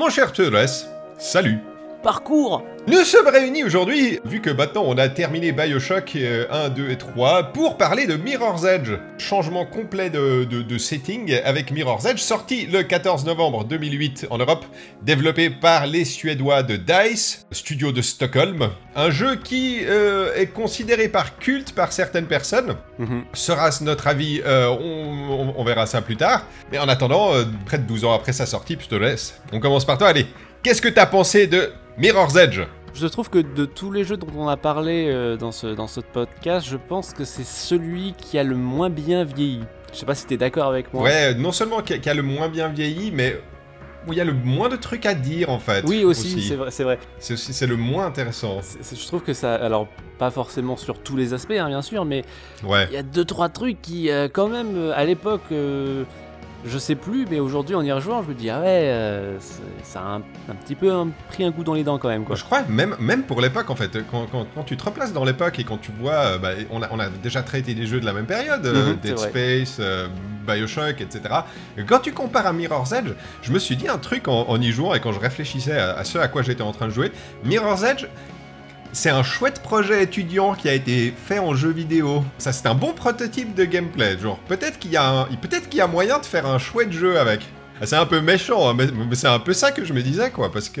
Mon cher Teres, salut. Parcours. Nous sommes réunis aujourd'hui, vu que maintenant on a terminé Bioshock 1, 2 et 3, pour parler de Mirror's Edge. Changement complet de setting avec Mirror's Edge, sorti le 14 novembre 2008 en Europe, développé par les Suédois de DICE, studio de Stockholm. Un jeu qui est considéré par culte par certaines personnes. Sera-ce notre avis, on verra ça plus tard. Mais en attendant, près de 12 ans après sa sortie, puis je te laisse. On commence par toi, allez. Qu'est-ce que t'as pensé de Mirror's Edge ? Je trouve que de tous les jeux dont on a parlé dans ce podcast, je pense que c'est celui qui a le moins bien vieilli. Je sais pas si t'es d'accord avec moi. Ouais, non seulement qui a le moins bien vieilli, mais où il y a le moins de trucs à dire en fait. Oui, aussi. C'est vrai. C'est le moins intéressant. Je trouve que ça... Alors, pas forcément sur tous les aspects, hein, bien sûr, mais ouais. Il y a 2-3 trucs qui, quand même, à l'époque... Je sais plus, mais aujourd'hui en y rejoignant, je me dis, ah ouais, ça a un petit peu pris un coup dans les dents quand même, quoi. Je crois, même pour l'époque en fait, quand tu te replaces dans l'époque et quand tu vois, on a déjà traité des jeux de la même période, Dead Space, Bioshock, etc. Et quand tu compares à Mirror's Edge, je me suis dit un truc en y jouant et quand je réfléchissais à ce à quoi j'étais en train de jouer, Mirror's Edge... C'est un chouette projet étudiant qui a été fait en jeu vidéo. Ça, c'est un bon prototype de gameplay. Genre, peut-être qu'il y a moyen de faire un chouette jeu avec. C'est un peu méchant, hein, mais c'est un peu ça que je me disais, quoi, parce que...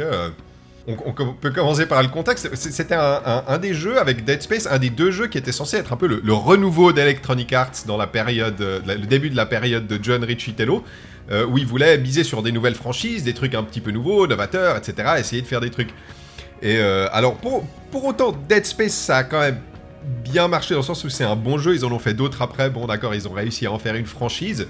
On peut commencer par le contexte. C'était un des jeux avec Dead Space, un des deux jeux qui était censé être un peu le renouveau d'Electronic Arts dans la période, le début de la période de John Riccitiello, où il voulait miser sur des nouvelles franchises, des trucs un petit peu nouveaux, novateurs, etc., essayer de faire des trucs... Et alors, pour autant, Dead Space, ça a quand même bien marché dans le sens où c'est un bon jeu, ils en ont fait d'autres après, bon d'accord, ils ont réussi à en faire une franchise,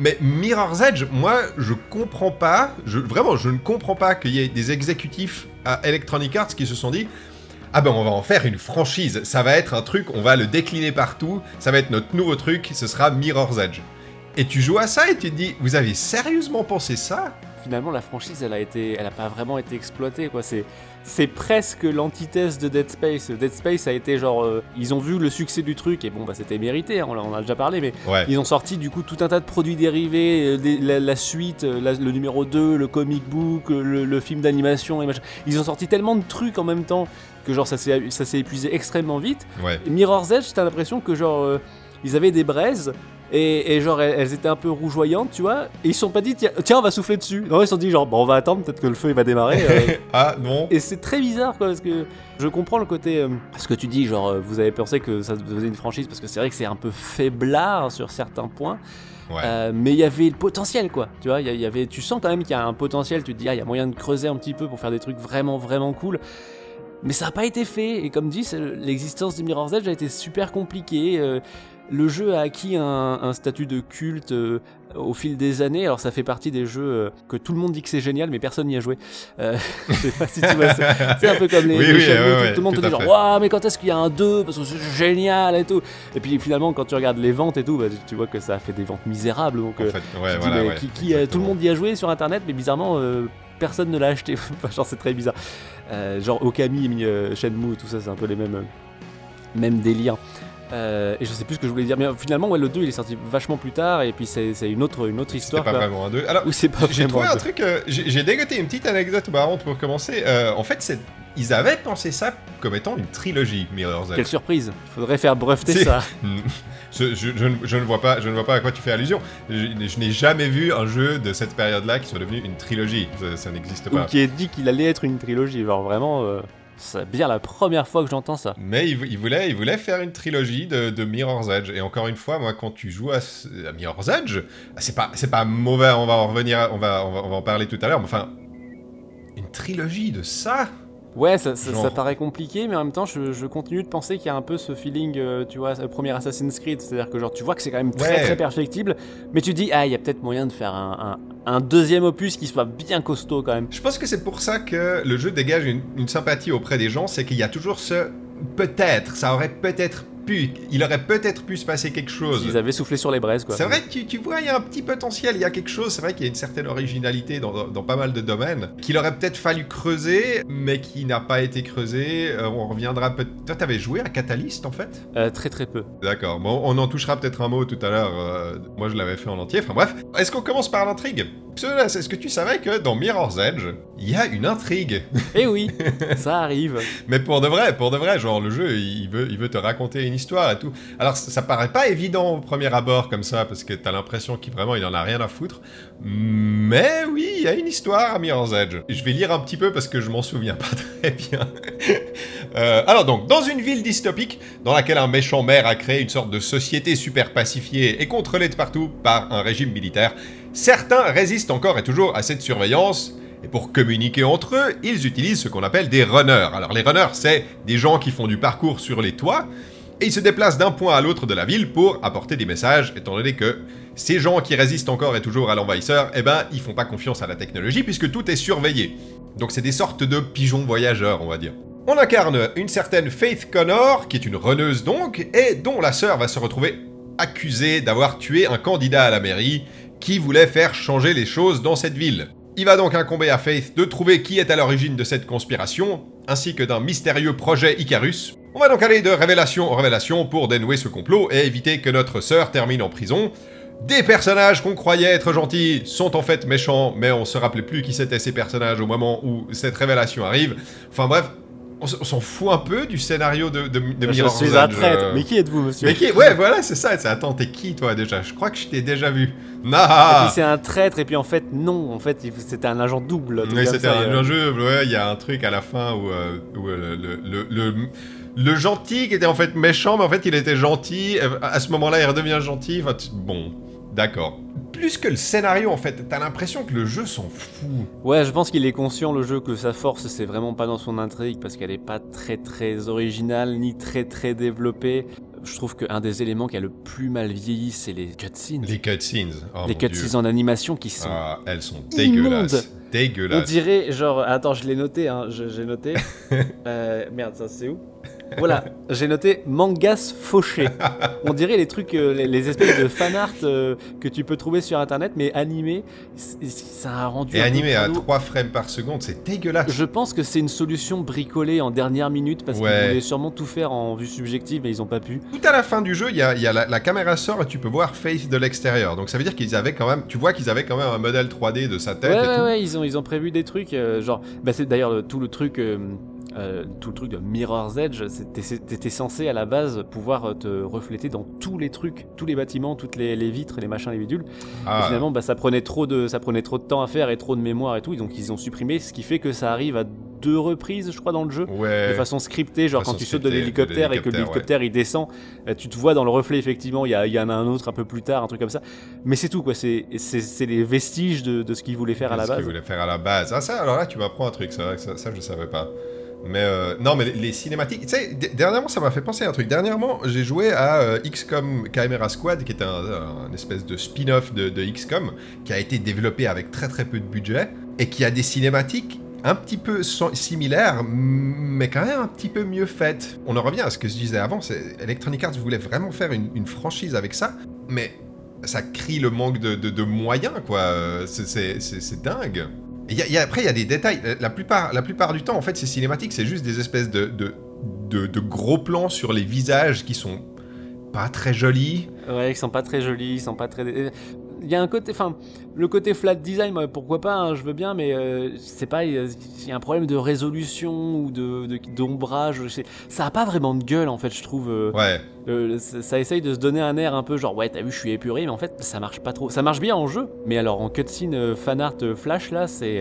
mais Mirror's Edge, moi, je comprends pas, je ne comprends pas qu'il y ait des exécutifs à Electronic Arts qui se sont dit « Ah ben, on va en faire une franchise, ça va être un truc, on va le décliner partout, ça va être notre nouveau truc, ce sera Mirror's Edge. » Et tu joues à ça et tu te dis « Vous avez sérieusement pensé ça ?» Finalement, la franchise, elle a pas vraiment été exploitée, quoi. C'est presque l'antithèse de Dead Space. Dead Space a été genre, ils ont vu le succès du truc et bon, bah c'était mérité. Hein, on en a déjà parlé, mais ouais. Ils ont sorti du coup tout un tas de produits dérivés, la suite, le numéro 2, le comic book, le film d'animation et machin. Ils ont sorti tellement de trucs en même temps que genre ça s'est épuisé extrêmement vite. Ouais. Mirror's Edge, t'as l'impression que genre ils avaient des braises. Et genre elles étaient un peu rougeoyantes, tu vois, et ils se sont pas dit tiens on va souffler dessus. Non, ils se sont dit genre bon on va attendre, peut-être que le feu il va démarrer. Ah non. Et c'est très bizarre quoi, parce que je comprends le côté ce que tu dis, genre vous avez pensé que ça faisait une franchise parce que c'est vrai que c'est un peu faiblard sur certains points. Ouais. Mais il y avait le potentiel quoi, tu vois, il y avait tu sens quand même qu'il y a un potentiel, tu te dis ah il y a moyen de creuser un petit peu pour faire des trucs vraiment vraiment cool. Mais ça a pas été fait et comme dit l'existence de Mirror's Edge a été super compliquée. Le jeu a acquis un statut de culte au fil des années. Alors ça fait partie des jeux que tout le monde dit que c'est génial, mais personne n'y a joué. Je sais pas si tu vois ça. C'est un peu comme les Shenmue, tout le monde te dit genre « Waouh, mais quand est-ce qu'il y a un 2 ? Parce que c'est génial et tout !» Et puis finalement, quand tu regardes les ventes et tout, bah, tu vois que ça a fait des ventes misérables. Donc, en fait, tout le monde y a joué sur Internet, mais bizarrement... personne ne l'a acheté, genre c'est très bizarre. Genre Okami, Shenmue, tout ça, c'est un peu les mêmes délires. Et je sais plus ce que je voulais dire, mais finalement, ouais, le 2 il est sorti vachement plus tard, et puis c'est une autre histoire. C'est pas vraiment un 2. Alors, j'ai trouvé un truc, j'ai dégoté une petite anecdote marrante pour commencer. En fait, ils avaient pensé ça comme étant une trilogie, Mirror's Edge. Quelle surprise, il faudrait faire breveter ça. Je ne vois pas à quoi tu fais allusion. Je n'ai jamais vu un jeu de cette période-là qui soit devenu une trilogie. Ça n'existe pas. Ou qui ait dit qu'il allait être une trilogie. Alors vraiment, c'est bien la première fois que j'entends ça. Mais il voulait faire une trilogie de Mirror's Edge. Et encore une fois, moi, quand tu joues à Mirror's Edge, c'est pas mauvais. On va en revenir, on va en parler tout à l'heure. Mais enfin, une trilogie de ça. Ouais, ça paraît compliqué, mais en même temps, je continue de penser qu'il y a un peu ce feeling, tu vois, premier Assassin's Creed, c'est-à-dire que genre tu vois que c'est quand même très très perfectible, mais tu dis, ah, il y a peut-être moyen de faire un deuxième opus qui soit bien costaud quand même. Je pense que c'est pour ça que le jeu dégage une sympathie auprès des gens, c'est qu'il y a toujours ce peut-être, ça aurait peut-être pu, il aurait peut-être pu se passer quelque chose. Ils avaient soufflé sur les braises, quoi. C'est vrai que tu vois, il y a un petit potentiel, il y a quelque chose, c'est vrai qu'il y a une certaine originalité dans pas mal de domaines, qu'il aurait peut-être fallu creuser, mais qui n'a pas été creusé, on reviendra peut-être... Toi, t'avais joué à Catalyst, en fait ? Très très peu. D'accord, bon, on en touchera peut-être un mot tout à l'heure, moi je l'avais fait en entier, enfin bref. Est-ce qu'on commence par l'intrigue ? Cela, est-ce que tu savais que dans Mirror's Edge, il y a une intrigue? Eh oui, ça arrive. Mais pour de vrai, genre le jeu, il veut te raconter une histoire et tout. Alors ça paraît pas évident au premier abord comme ça, parce que t'as l'impression qu'il vraiment il en a rien à foutre. Mais oui, il y a une histoire à Mirror's Edge. Je vais lire un petit peu parce que je m'en souviens pas très bien. Alors donc, dans une ville dystopique, dans laquelle un méchant maire a créé une sorte de société super pacifiée et contrôlée de partout par un régime militaire, certains résistent encore et toujours à cette surveillance, et pour communiquer entre eux, ils utilisent ce qu'on appelle des runners. Alors les runners, c'est des gens qui font du parcours sur les toits, et ils se déplacent d'un point à l'autre de la ville pour apporter des messages, étant donné que ces gens qui résistent encore et toujours à l'envahisseur, eh ben, ils font pas confiance à la technologie puisque tout est surveillé. Donc c'est des sortes de pigeons voyageurs, on va dire. On incarne une certaine Faith Connor, qui est une runneuse donc, et dont la sœur va se retrouver accusée d'avoir tué un candidat à la mairie qui voulait faire changer les choses dans cette ville. Il va donc incomber à Faith de trouver qui est à l'origine de cette conspiration, ainsi que d'un mystérieux projet Icarus. On va donc aller de révélation en révélation pour dénouer ce complot et éviter que notre sœur termine en prison. Des personnages qu'on croyait être gentils sont en fait méchants, mais on se rappelait plus qui c'était ces personnages au moment où cette révélation arrive. Enfin bref, on s'en fout un peu du scénario de Mirror's Edge. Je suis un traître, mais qui êtes-vous, monsieur? Mais qui... Ouais, voilà, c'est ça. Attends, t'es qui, toi, déjà? Je crois que je t'ai déjà vu. Nah. Et puis, c'est un traître, et puis en fait, non. En fait, c'était un agent double. Oui, c'était ça, un agent double, ouais. Il y a un truc à la fin où le gentil qui était en fait méchant, mais en fait, il était gentil. À ce moment-là, il redevient gentil. Enfin, bon... D'accord. Plus que le scénario, en fait, t'as l'impression que le jeu s'en fout. Ouais, je pense qu'il est conscient, le jeu, que sa force, c'est vraiment pas dans son intrigue, parce qu'elle est pas très très originale, ni très très développée. Je trouve qu'un des éléments qui a le plus mal vieilli, c'est les cutscenes. Les cutscenes, oh les cutscenes en animation qui sont... Ah, elles sont dégueulasses. Dégueulasses. On dirait, genre... Attends, je l'ai noté, hein, j'ai noté. Merde, ça c'est où ? Voilà, j'ai noté mangas fauchés. On dirait les trucs, les espèces de fanart que tu peux trouver sur internet, mais animés. Ça a rendu. Et animé à 3 frames par seconde, c'est dégueulasse. Je pense que c'est une solution bricolée en dernière minute parce qu'ils voulaient sûrement tout faire en vue subjective, mais ils n'ont pas pu. Tout à la fin du jeu, il y a la caméra sort et tu peux voir Faith de l'extérieur. Donc ça veut dire qu'ils avaient quand même, tu vois qu'ils avaient quand même un modèle 3D de sa tête. Ouais, ils ont prévu des trucs genre. Bah c'est d'ailleurs tout le truc. Tout le truc de Mirror's Edge, t'étais censé à la base pouvoir te refléter dans tous les trucs, tous les bâtiments, toutes les vitres, les machins, les bidules. Ah. Et finalement, bah, ça prenait trop de temps à faire et trop de mémoire et tout, donc ils ont supprimé, ce qui fait que ça arrive à 2 reprises, je crois, dans le jeu, de façon scriptée, genre façon quand tu sautes de l'hélicoptère et que l'hélicoptère il descend, tu te vois dans le reflet, effectivement, il y en a un autre un peu plus tard, un truc comme ça. Mais c'est tout, quoi, c'est les vestiges de ce qu'ils voulaient faire à la base. Ah ça, alors là, tu m'apprends un truc, ça je savais pas. Mais non, mais les cinématiques... Tu sais, dernièrement, ça m'a fait penser à un truc. Dernièrement, j'ai joué à XCOM Chimera Squad, qui est un espèce de spin-off de XCOM, qui a été développé avec très très peu de budget, et qui a des cinématiques un petit peu similaires, mais quand même un petit peu mieux faites. On en revient à ce que je disais avant, Electronic Arts voulait vraiment faire une franchise avec ça, mais ça crie le manque de moyens, quoi. C'est dingue. Après, il y a des détails. La plupart du temps, en fait, ces cinématiques, c'est juste des espèces de gros plans sur les visages qui sont pas très jolis. Ouais, ils sont pas très jolis. Il y a un côté, enfin, le côté flat design, pourquoi pas, hein, je veux bien, mais c'est pas, il y a un problème de résolution ou d'ombrage. Ça a pas vraiment de gueule, en fait, je trouve. Ouais. Ça essaye de se donner un air un peu genre, ouais, t'as vu, je suis épuré, mais en fait, ça marche pas trop. Ça marche bien en jeu, mais alors en cutscene fanart flash, là, c'est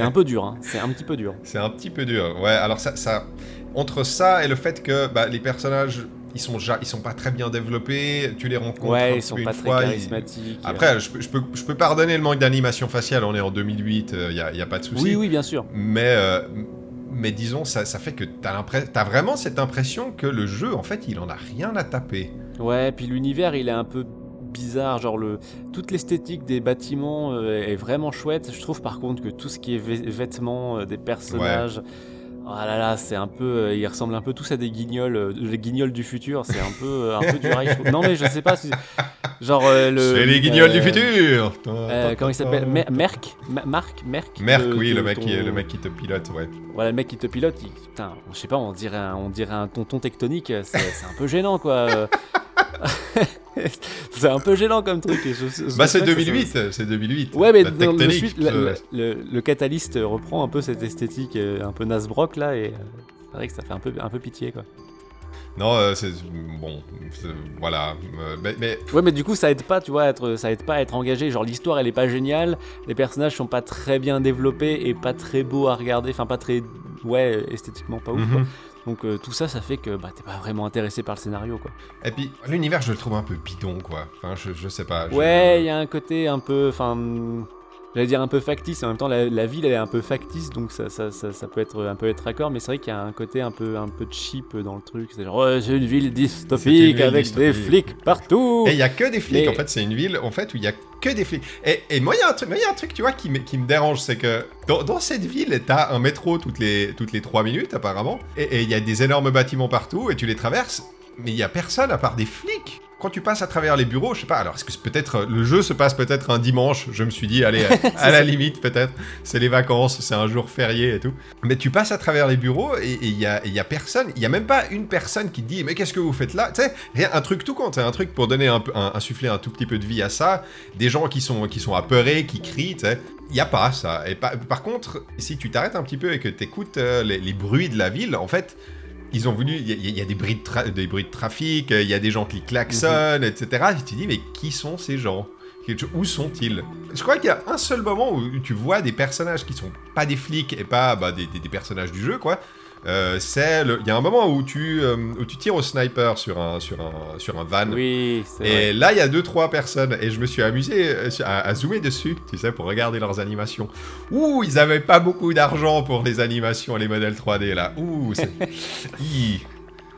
un peu dur, hein. C'est un petit peu dur, ouais. Alors, ça entre ça et le fait que les personnages. Ils sont pas très bien développés, tu les rencontres ouais, ils sont pas très charismatiques. Après, je peux pardonner le manque d'animation faciale, on est en 2008, il y a pas de souci. Oui, bien sûr. Mais disons, ça fait que t'as vraiment cette impression que le jeu, en fait, il en a rien à taper. Ouais, puis l'univers, il est un peu bizarre, genre toute l'esthétique des bâtiments est vraiment chouette. Je trouve par contre que tout ce qui est vêtements des personnages... Ouais. Oh là là, c'est un peu, ils ressemblent un peu tous à des guignols, les guignols du futur, c'est un peu du rail. Non mais je sais pas, genre c'est les guignols du futur. Comment il s'appelle? Merc. Oui, le mec qui te pilote, ouais. Voilà, le mec qui te pilote, putain, je sais pas, on dirait un tonton tectonique, c'est un peu gênant quoi. C'est un peu gênant comme truc. C'est 2008, c'est Ouais, mais dans le suite, le Catalyst reprend un peu cette esthétique un peu Nasbrock là, et c'est vrai que ça fait un peu pitié quoi. Non, c'est bon, voilà. Mais ouais, mais du coup, ça aide pas, tu vois, ça aide pas à être engagé. Genre l'histoire, elle est pas géniale. Les personnages sont pas très bien développés et pas très beaux à regarder. Enfin, pas très, ouais, esthétiquement pas ouf. Mm-hmm. Quoi. Donc tout ça, ça fait que t'es pas vraiment intéressé par le scénario, quoi. Et puis l'univers, je le trouve un peu bidon, quoi. Enfin, je sais pas. Ouais, il y a un côté un peu, enfin, j'allais dire un peu factice. En même temps, la ville, elle est un peu factice, donc ça peut être un peu raccord. Mais c'est vrai qu'il y a un côté un peu cheap dans le truc. C'est genre c'est une ville dystopique avec des flics partout. Et il y a que des flics. En fait, c'est une ville en fait où il y a que des flics. Et moi, il y a un truc, tu vois, qui me dérange, c'est que dans cette ville, t'as un métro toutes les 3 minutes, apparemment, et il y a des énormes bâtiments partout, et tu les traverses, mais il y a personne à part des flics. Quand tu passes à travers les bureaux, je sais pas, alors est-ce que peut-être le jeu se passe peut-être un dimanche, je me suis dit, allez, à la limite peut-être, c'est les vacances, c'est un jour férié et tout. Mais tu passes à travers les bureaux et il y a personne, il y a même pas une personne qui te dit, mais qu'est-ce que vous faites là ? Tu sais, rien, un truc tout con, un truc pour donner un souffler un tout petit peu de vie à ça, des gens qui sont apeurés, qui crient, tu sais. Il n'y a pas ça. Et par contre, si tu t'arrêtes un petit peu et que tu écoutes les bruits de la ville, en fait... Ils ont voulu... Il y a des bruits de trafic, il y a des gens qui klaxonnent, etc. Et tu te dis, mais qui sont ces gens ? Où sont-ils ? Je crois qu'il y a un seul moment où tu vois des personnages qui sont pas des flics et pas des personnages du jeu, quoi. Il y a un moment où tu tires au sniper sur un van. Oui, c'est vrai. Et là, il y a 2-3 personnes. Et je me suis amusé à zoomer dessus, tu sais, pour regarder leurs animations. Ouh, ils avaient pas beaucoup d'argent pour les animations, les modèles 3D, là. Ouh, c'est...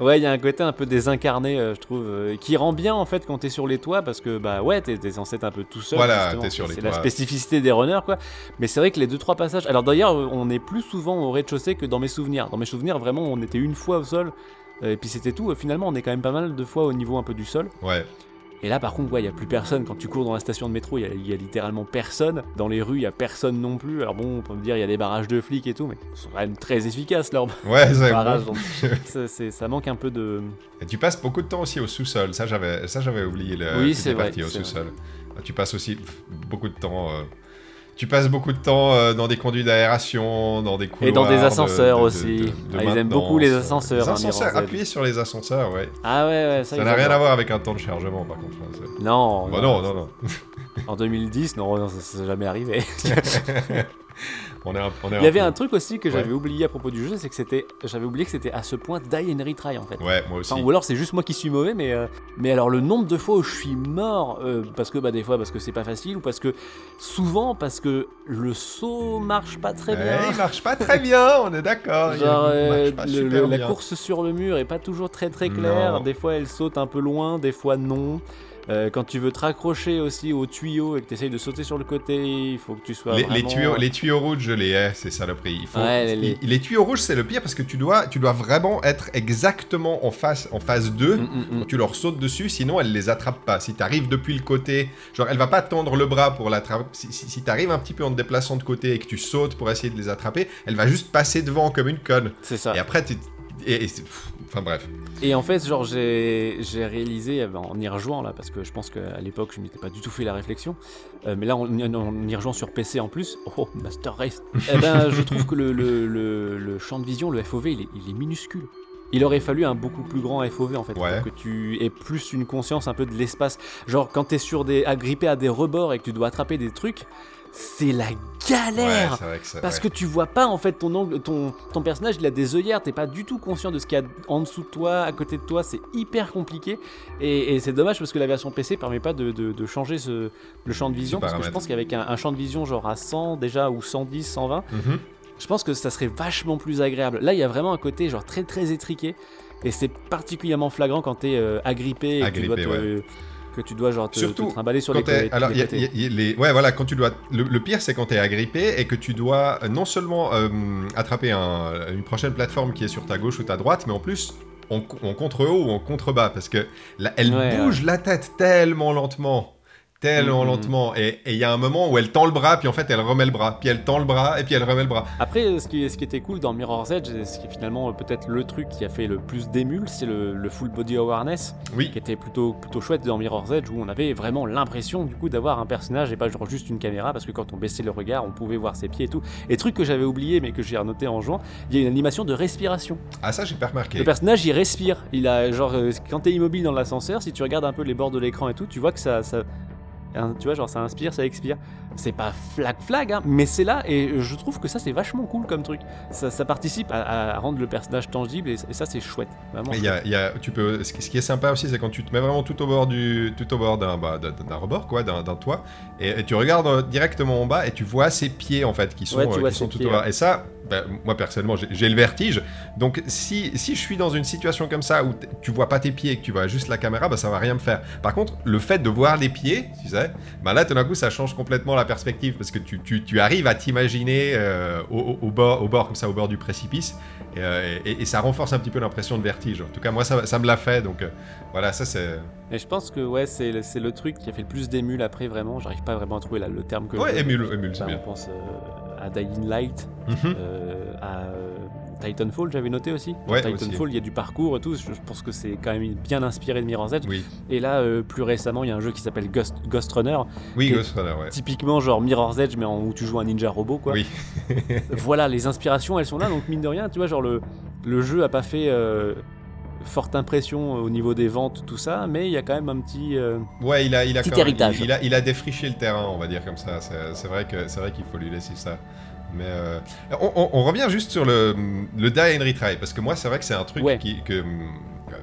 Ouais, il y a un côté un peu désincarné, je trouve, qui rend bien, en fait, quand t'es sur les toits, parce que, t'es censé être un peu tout seul. Voilà, t'es sur les toits. C'est la spécificité des runners, quoi. Mais c'est vrai que les 2-3 passages... Alors, d'ailleurs, on est plus souvent au rez-de-chaussée que dans mes souvenirs. Dans mes souvenirs, vraiment, on était une fois au sol, et puis c'était tout. Finalement, on est quand même pas mal de fois au niveau un peu du sol. Ouais. Et là, par contre, il n'y a plus personne. Quand tu cours dans la station de métro, il y a littéralement personne. Dans les rues, il n'y a personne non plus. Alors bon, on peut me dire, il y a des barrages de flics et tout, mais ils sont quand même très efficaces, leurs barrages. Bon. Ça manque un peu de... Et tu passes beaucoup de temps aussi au sous-sol. Ça, j'avais oublié. Oui, c'est vrai. Au sous-sol. Vrai. Tu passes aussi beaucoup de temps... dans des conduits d'aération, dans des couloirs... Et dans des ascenseurs aussi. Ils aiment beaucoup les ascenseurs. Les ascenseurs, appuyez sur les ascenseurs, ouais. Ah ouais, ça n'a rien à voir avec un temps de chargement, par contre. Non. Bah non. En 2010, non, ça n'est jamais arrivé. Il y avait un truc aussi que j'avais oublié à propos du jeu, c'est que j'avais oublié que c'était à ce point Die and Retry en fait. Ouais, moi aussi. Enfin, ou alors c'est juste moi qui suis mauvais, mais alors le nombre de fois où je suis mort, parce que des fois parce que c'est pas facile, ou parce que souvent parce que le saut marche pas très bien. Il marche pas très bien, on est d'accord. Genre la course sur le mur est pas toujours très très claire. Non. Des fois elle saute un peu loin, des fois non. Quand tu veux te raccrocher aussi aux tuyaux et que tu essayes de sauter sur le côté, il faut que tu sois vraiment... les tuyaux rouges, je les hais, ces saloperies. Les tuyaux rouges, c'est le pire parce que tu dois vraiment être exactement en face d'eux. Quand tu leur sautes dessus, sinon elle les attrape pas. Si tu arrives depuis le côté, genre elle va pas tendre le bras pour l'attraper. Si tu arrives un petit peu en te déplaçant de côté et que tu sautes pour essayer de les attraper, elle va juste passer devant comme une conne. C'est ça. Et après, enfin bref. Et en fait, genre j'ai réalisé en y rejouant là, parce que je pense qu'à l'époque je m'étais pas du tout fait la réflexion, mais là en y rejouant sur PC en plus, Master Race. Je trouve que le champ de vision, le FOV, il est minuscule. Il aurait fallu un beaucoup plus grand FOV en fait, pour que tu aies plus une conscience un peu de l'espace. Genre quand t'es agrippé à des rebords et que tu dois attraper des trucs, c'est la galère, parce que tu vois pas en fait ton angle, ton personnage il a des œillères, t'es pas du tout conscient de ce qu'il y a en dessous de toi, à côté de toi, c'est hyper compliqué et c'est dommage parce que la version PC permet pas de changer le champ de vision, parce que je pense qu'avec un champ de vision genre à 100 déjà ou 110, 120, je pense que ça serait vachement plus agréable. Là il y a vraiment un côté genre très très étriqué et c'est particulièrement flagrant quand t'es agrippé et que tu dois genre te trimballer sur les côtés. Alors, quand tu dois... Le pire, c'est quand t'es agrippé et que tu dois non seulement attraper une prochaine plateforme qui est sur ta gauche ou ta droite, mais en plus, en contre-haut ou en contre-bas, parce que là, elle bouge la tête tellement lentement tellement lentement, et il y a un moment où elle tend le bras, puis en fait elle remet le bras, puis elle tend le bras, et puis elle remet le bras. Après, ce qui était cool dans Mirror's Edge, ce qui est finalement peut-être le truc qui a fait le plus d'émules, c'est le full body awareness, oui, qui était plutôt chouette dans Mirror's Edge, où on avait vraiment l'impression du coup d'avoir un personnage et pas genre juste une caméra, parce que quand on baissait le regard, on pouvait voir ses pieds et tout. Et truc que j'avais oublié mais que j'ai renoté en jouant, il y a une animation de respiration. Ah ça j'ai pas remarqué. Le personnage il respire, il a genre quand t'es immobile dans l'ascenseur, si tu regardes un peu les bords de l'écran et tout, tu vois que ça tu vois, genre ça inspire, ça expire. C'est pas flag, hein, mais c'est là, et je trouve que ça c'est vachement cool comme truc. Ça participe à rendre le personnage tangible, et ça c'est chouette. Vraiment. Mais ce qui est sympa aussi, c'est quand tu te mets vraiment tout au bord d'un rebord, quoi, d'un toit, et tu regardes directement en bas, et tu vois ses pieds en fait, qui sont tout au bord. Et ça, moi personnellement, j'ai le vertige. Donc si je suis dans une situation comme ça où tu vois pas tes pieds et que tu vois juste la caméra, ça va rien me faire. Par contre, le fait de voir les pieds, tu sais, là tout d'un coup ça change complètement la perspective, parce que tu arrives à t'imaginer au bord comme ça, au bord du précipice, et ça renforce un petit peu l'impression de vertige. En tout cas moi ça me l'a fait, donc voilà, ça c'est... Et je pense que ouais, c'est le truc qui a fait le plus d'émules. Après vraiment, j'arrive pas vraiment à trouver le terme que... Ouais, émule c'est bien. On pense à Dying Light, à Titanfall, j'avais noté aussi. Ouais, Titanfall, il y a du parcours et tout, je pense que c'est quand même bien inspiré de Mirror's Edge. Oui. Et là, plus récemment, il y a un jeu qui s'appelle Ghost Runner. Oui, Ghost Runner, ouais. Typiquement genre Mirror's Edge, mais où tu joues un ninja robot, quoi. Oui. Voilà, les inspirations, elles sont là, donc mine de rien, tu vois, genre le jeu a pas fait... forte impression au niveau des ventes, tout ça, mais il y a quand même un petit petit héritage. Il a défriché le terrain, on va dire comme ça. C'est vrai qu'il faut lui laisser ça. Mais on revient juste sur le Die and Retry, parce que moi c'est vrai que c'est un truc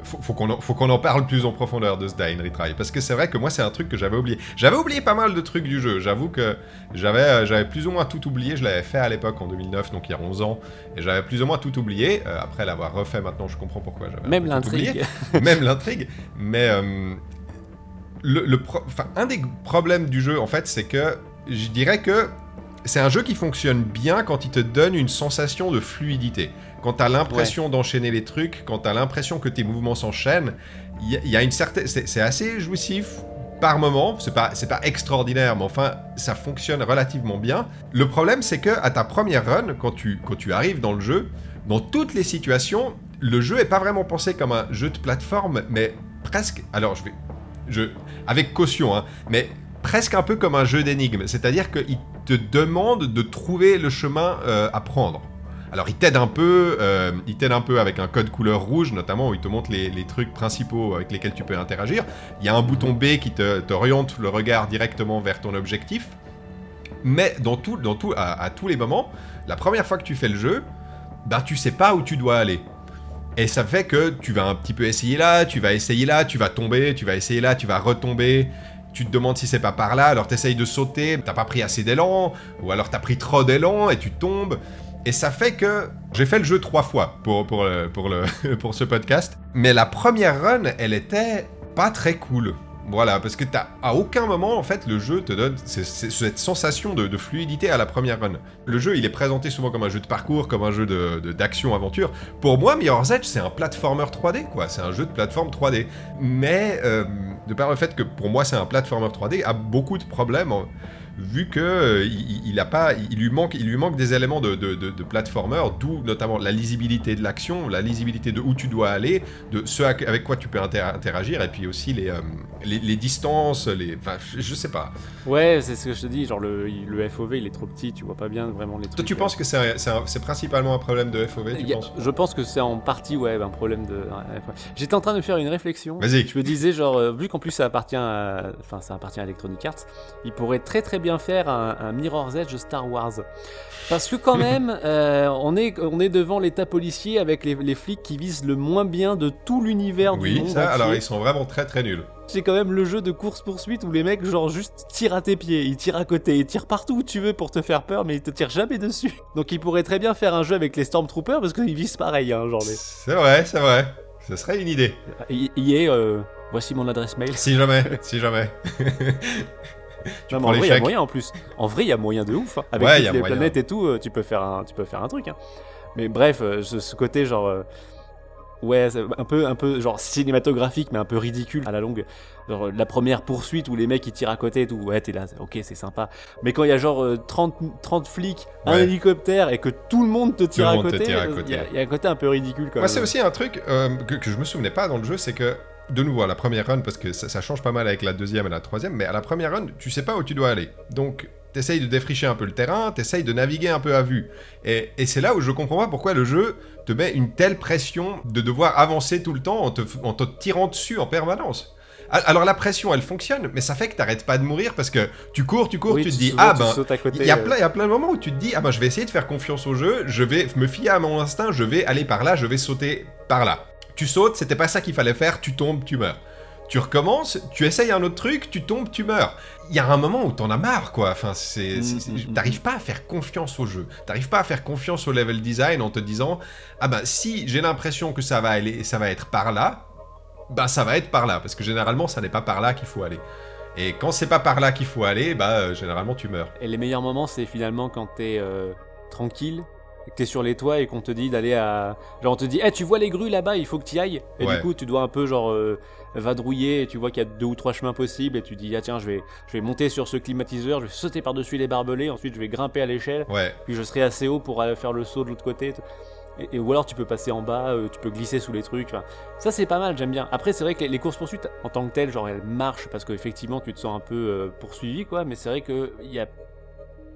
faut qu'on en parle plus en profondeur de ce Die and Retry, parce que c'est vrai que moi c'est un truc que j'avais oublié. J'avais oublié pas mal de trucs du jeu, j'avoue que j'avais plus ou moins tout oublié. Je l'avais fait à l'époque en 2009, donc il y a 11 ans, et j'avais plus ou moins tout oublié. Après l'avoir refait maintenant, je comprends pourquoi j'avais même l'intrigue. Même l'intrigue, mais un des problèmes du jeu en fait, c'est que je dirais que c'est un jeu qui fonctionne bien quand il te donne une sensation de fluidité. Quand t'as l'impression d'enchaîner les trucs, quand t'as l'impression que tes mouvements s'enchaînent, il y a une certaine... C'est assez jouissif par moment, c'est pas extraordinaire, mais enfin, ça fonctionne relativement bien. Le problème, c'est que à ta première run, quand tu arrives dans le jeu, dans toutes les situations, le jeu est pas vraiment pensé comme un jeu de plateforme, mais presque... Alors, avec caution, hein, mais presque un peu comme un jeu d'énigmes, c'est-à-dire qu'il te demande de trouver le chemin à prendre. Alors il t'aide un peu avec un code couleur rouge, notamment où il te montre les trucs principaux avec lesquels tu peux interagir. Il y a un bouton B qui t'oriente le regard directement vers ton objectif. Mais à tous les moments, la première fois que tu fais le jeu, tu sais pas où tu dois aller. Et ça fait que tu vas un petit peu essayer là, tu vas tomber, tu vas essayer là, tu vas retomber. Tu te demandes si c'est pas par là, alors t'essayes de sauter, t'as pas pris assez d'élan, ou alors t'as pris trop d'élan et tu tombes. Et ça fait que j'ai fait le jeu 3 fois pour ce podcast. Mais la première run, elle était pas très cool. Voilà, parce que à aucun moment, en fait, le jeu te donne cette sensation de fluidité à la première run. Le jeu, il est présenté souvent comme un jeu de parcours, comme un jeu d'action-aventure. Pour moi, Mirror's Edge, c'est un platformer 3D, quoi. C'est un jeu de plateforme 3D. Mais, de par le fait que pour moi, c'est un platformer 3D, a beaucoup de problèmes... Vu que il lui manque des éléments de platformer, d'où notamment la lisibilité de l'action, la lisibilité de où tu dois aller, de ce avec quoi tu peux interagir, et puis aussi les distances, je sais pas. Ouais, c'est ce que je te dis, genre le FOV il est trop petit, tu vois pas bien vraiment les trucs. Toi tu penses que c'est principalement un problème de FOV, tu penses ? Je pense que c'est en partie un problème de... J'étais en train de faire une réflexion. Vas-y. Je me disais vu qu'en plus ça appartient à Electronic Arts, il pourrait très bien faire un Mirror's Edge Star Wars, parce que quand même on est devant l'état policier avec les flics qui visent le moins bien de tout l'univers du monde entier. Alors ils sont vraiment très très nuls. C'est quand même le jeu de course-poursuite où les mecs genre juste tirent à tes pieds, ils tirent à côté, ils tirent partout où tu veux pour te faire peur, mais ils te tirent jamais dessus. Donc ils pourraient très bien faire un jeu avec les Stormtroopers, parce qu'ils visent pareil, hein, genre. C'est vrai, ce serait une idée. Voici mon adresse mail. Si jamais. Non, mais en vrai il y a moyen, en plus. En vrai il y a moyen de ouf, hein. Avec toutes les planètes et tout, tu peux faire un truc, hein. Mais bref, ce côté genre Ouais, un peu genre cinématographique, mais un peu ridicule à la longue. Genre la première poursuite où les mecs ils tirent à côté et tout, ouais t'es là, ok c'est sympa. Mais quand il y a genre 30 flics, un hélicoptère et que tout le monde te tire à côté, il y a un côté un peu ridicule quand même. Moi c'est aussi un truc que je me souvenais pas dans le jeu, c'est que de nouveau à la première run, parce que ça change pas mal avec la deuxième et la troisième, mais à la première run tu sais pas où tu dois aller, donc t'essayes de défricher un peu le terrain, t'essayes de naviguer un peu à vue. Et c'est là où je comprends pas pourquoi le jeu te met une telle pression de devoir avancer tout le temps en te tirant dessus en permanence. Alors la pression, elle fonctionne, mais ça fait que t'arrêtes pas de mourir parce que tu cours, oui, tu te dis sautes, il y a plein de moments où tu te dis ah ben je vais essayer de faire confiance au jeu, je vais me fier à mon instinct, je vais aller par là, je vais sauter par là. Tu sautes, c'était pas ça qu'il fallait faire, tu tombes, tu meurs. Tu recommences, tu essayes un autre truc, tu tombes, tu meurs. Il y a un moment où t'en as marre, quoi. Enfin, t'arrives pas à faire confiance au jeu. T'arrives pas à faire confiance au level design en te disant ah ben si j'ai l'impression que ça va aller, ça va être par là, ben ça va être par là, parce que généralement ça n'est pas par là qu'il faut aller. Et quand c'est pas par là qu'il faut aller, généralement tu meurs. Et les meilleurs moments, c'est finalement quand t'es tranquille. T'es sur les toits et qu'on te dit d'aller à... Genre on te dit, hey, tu vois les grues là-bas, il faut que t'y ailles. Et du coup, tu dois un peu genre vadrouiller et tu vois qu'il y a 2 ou 3 chemins possibles et tu dis, ah tiens, je vais monter sur ce climatiseur, je vais sauter par-dessus les barbelés, ensuite je vais grimper à l'échelle, puis je serai assez haut pour faire le saut de l'autre côté. Et ou alors tu peux passer en bas, tu peux glisser sous les trucs, enfin, ça c'est pas mal, j'aime bien. Après c'est vrai que les courses-poursuites en tant que telles, genre elles marchent parce qu'effectivement tu te sens un peu poursuivi, quoi, mais c'est vrai qu'il y a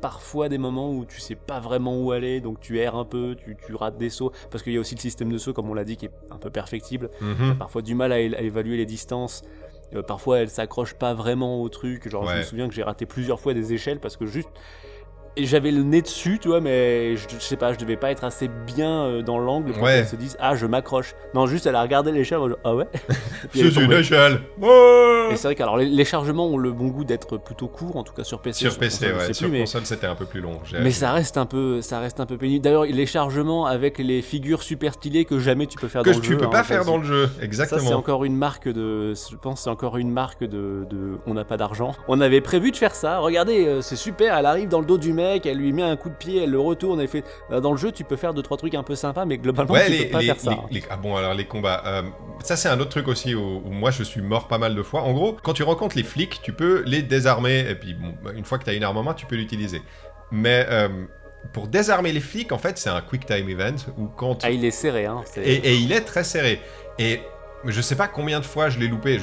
parfois des moments où tu sais pas vraiment où aller, donc tu erres un peu, tu rates des sauts, parce qu'il y a aussi le système de sauts, comme on l'a dit, qui est un peu perfectible. T'as parfois du mal à évaluer les distances, parfois elle s'accroche pas vraiment au truc, genre je me souviens que j'ai raté plusieurs fois des échelles, parce que juste... Et j'avais le nez dessus, tu vois, mais je sais pas, je devais pas être assez bien dans l'angle pour qu'elle se dise « Ah, je m'accroche ». Non, juste, elle a regardé l'échelle, elle a dit « Ah ouais ?» C'est une échelle. Et c'est vrai que alors, les chargements ont le bon goût d'être plutôt courts, en tout cas sur PC. Sur PC, console, ouais, sur plus, console, mais... c'était un peu plus long. Mais ça reste un peu pénible. D'ailleurs, les chargements avec les figures super stylées que jamais tu peux faire dans le jeu. Que tu peux pas faire dans le jeu, exactement. Ça, c'est encore une marque de... Je pense c'est encore une marque de « On n'a pas d'argent ». On avait prévu de faire ça. Regardez, c'est super, elle arrive dans le dos du mec, elle lui met un coup de pied, elle le retourne, elle fait... Dans le jeu, tu peux faire 2-3 trucs un peu sympas, mais globalement, tu peux pas faire ça. Ah bon, alors les combats... ça, c'est un autre truc aussi où moi, je suis mort pas mal de fois. En gros, quand tu rencontres les flics, tu peux les désarmer, et puis bon, une fois que tu as une arme en main, tu peux l'utiliser. Mais... pour désarmer les flics, en fait, c'est un quick time event, où quand... Ah, il est serré, hein. Et il est très serré. Et... je sais pas combien de fois je l'ai loupé,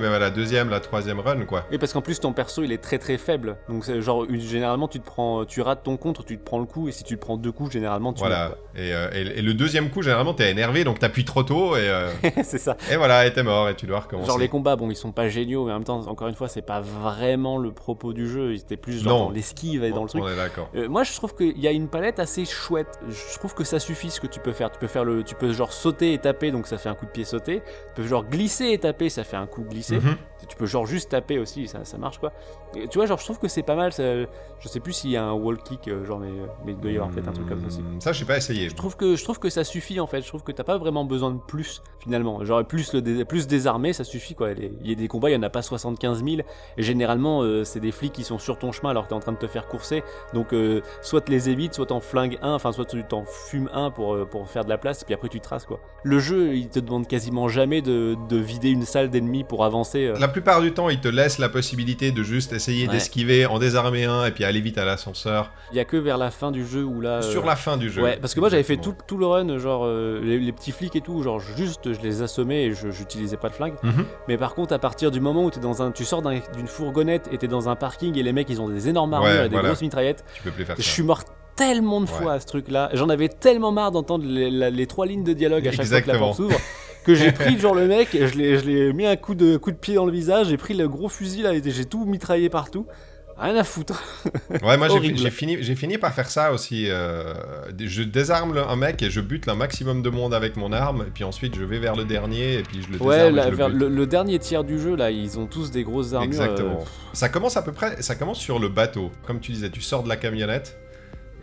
même à la deuxième, la troisième run, quoi. Et parce qu'en plus ton perso il est très très faible, donc c'est genre généralement tu rates ton contre, tu te prends le coup, et si tu te prends 2 coups généralement tu meurs, quoi. Et le deuxième coup généralement t'es énervé donc t'appuies trop tôt et c'est ça. Et voilà, et t'es mort et tu dois recommencer. Genre les combats, bon ils sont pas géniaux, mais en même temps encore une fois c'est pas vraiment le propos du jeu, c'était plus genre dans l'esquive et dans le truc. On est d'accord. Moi je trouve qu'il y a une palette assez chouette, je trouve que ça suffit ce que tu peux faire. Tu peux genre sauter et taper, donc ça fait un coup de pied sauté, tu peux genre glisser et taper, ça fait un coup glissé, tu peux genre juste taper aussi, ça marche, quoi. Et tu vois, genre je trouve que c'est pas mal, ça, je sais plus s'il y a un wall kick, genre mais il doit y avoir peut-être un truc comme ça aussi. Ça j'ai pas essayé. Je trouve que ça suffit en fait, je trouve que t'as pas vraiment besoin de plus finalement, genre plus désarmé ça suffit, quoi. Il y a des combats, il y en a pas 75 000, et généralement c'est des flics qui sont sur ton chemin alors que t'es en train de te faire courser, donc soit tu les évites, soit t'en flingues un, enfin soit tu t'en fumes un pour faire de la place, et puis après tu traces, quoi. Le jeu il te demande quasiment jamais de vider une salle d'ennemis pour avancer. La plupart du temps, ils te laissent la possibilité de juste essayer d'esquiver, en désarmer un, et puis aller vite à l'ascenseur. Il y a que vers la fin du jeu où là... Sur la fin du jeu. Ouais, parce que moi j'avais fait tout le run, genre les petits flics et tout, genre juste je les assommais et j'utilisais pas de flingue. Mais par contre, à partir du moment où tu sors d'une fourgonnette et t'es dans un parking et les mecs ils ont des énormes armures et des grosses mitraillettes, tu peux plus faire ça. Je suis mort tellement de fois à ce truc-là, j'en avais tellement marre d'entendre les 3 lignes de dialogue à chaque fois que la porte s'ouvre. Que j'ai pris, genre le mec, je l'ai mis un coup de pied dans le visage, j'ai pris le gros fusil là, et j'ai tout mitraillé partout. Rien à foutre. Ouais, moi j'ai fini par faire ça aussi. Je désarme un mec et je bute le maximum de monde avec mon arme, et puis ensuite je vais vers le dernier et puis je le désarme. Ouais, le dernier tiers du jeu là, ils ont tous des grosses armures. Exactement. Ça commence sur le bateau. Comme tu disais, tu sors de la camionnette.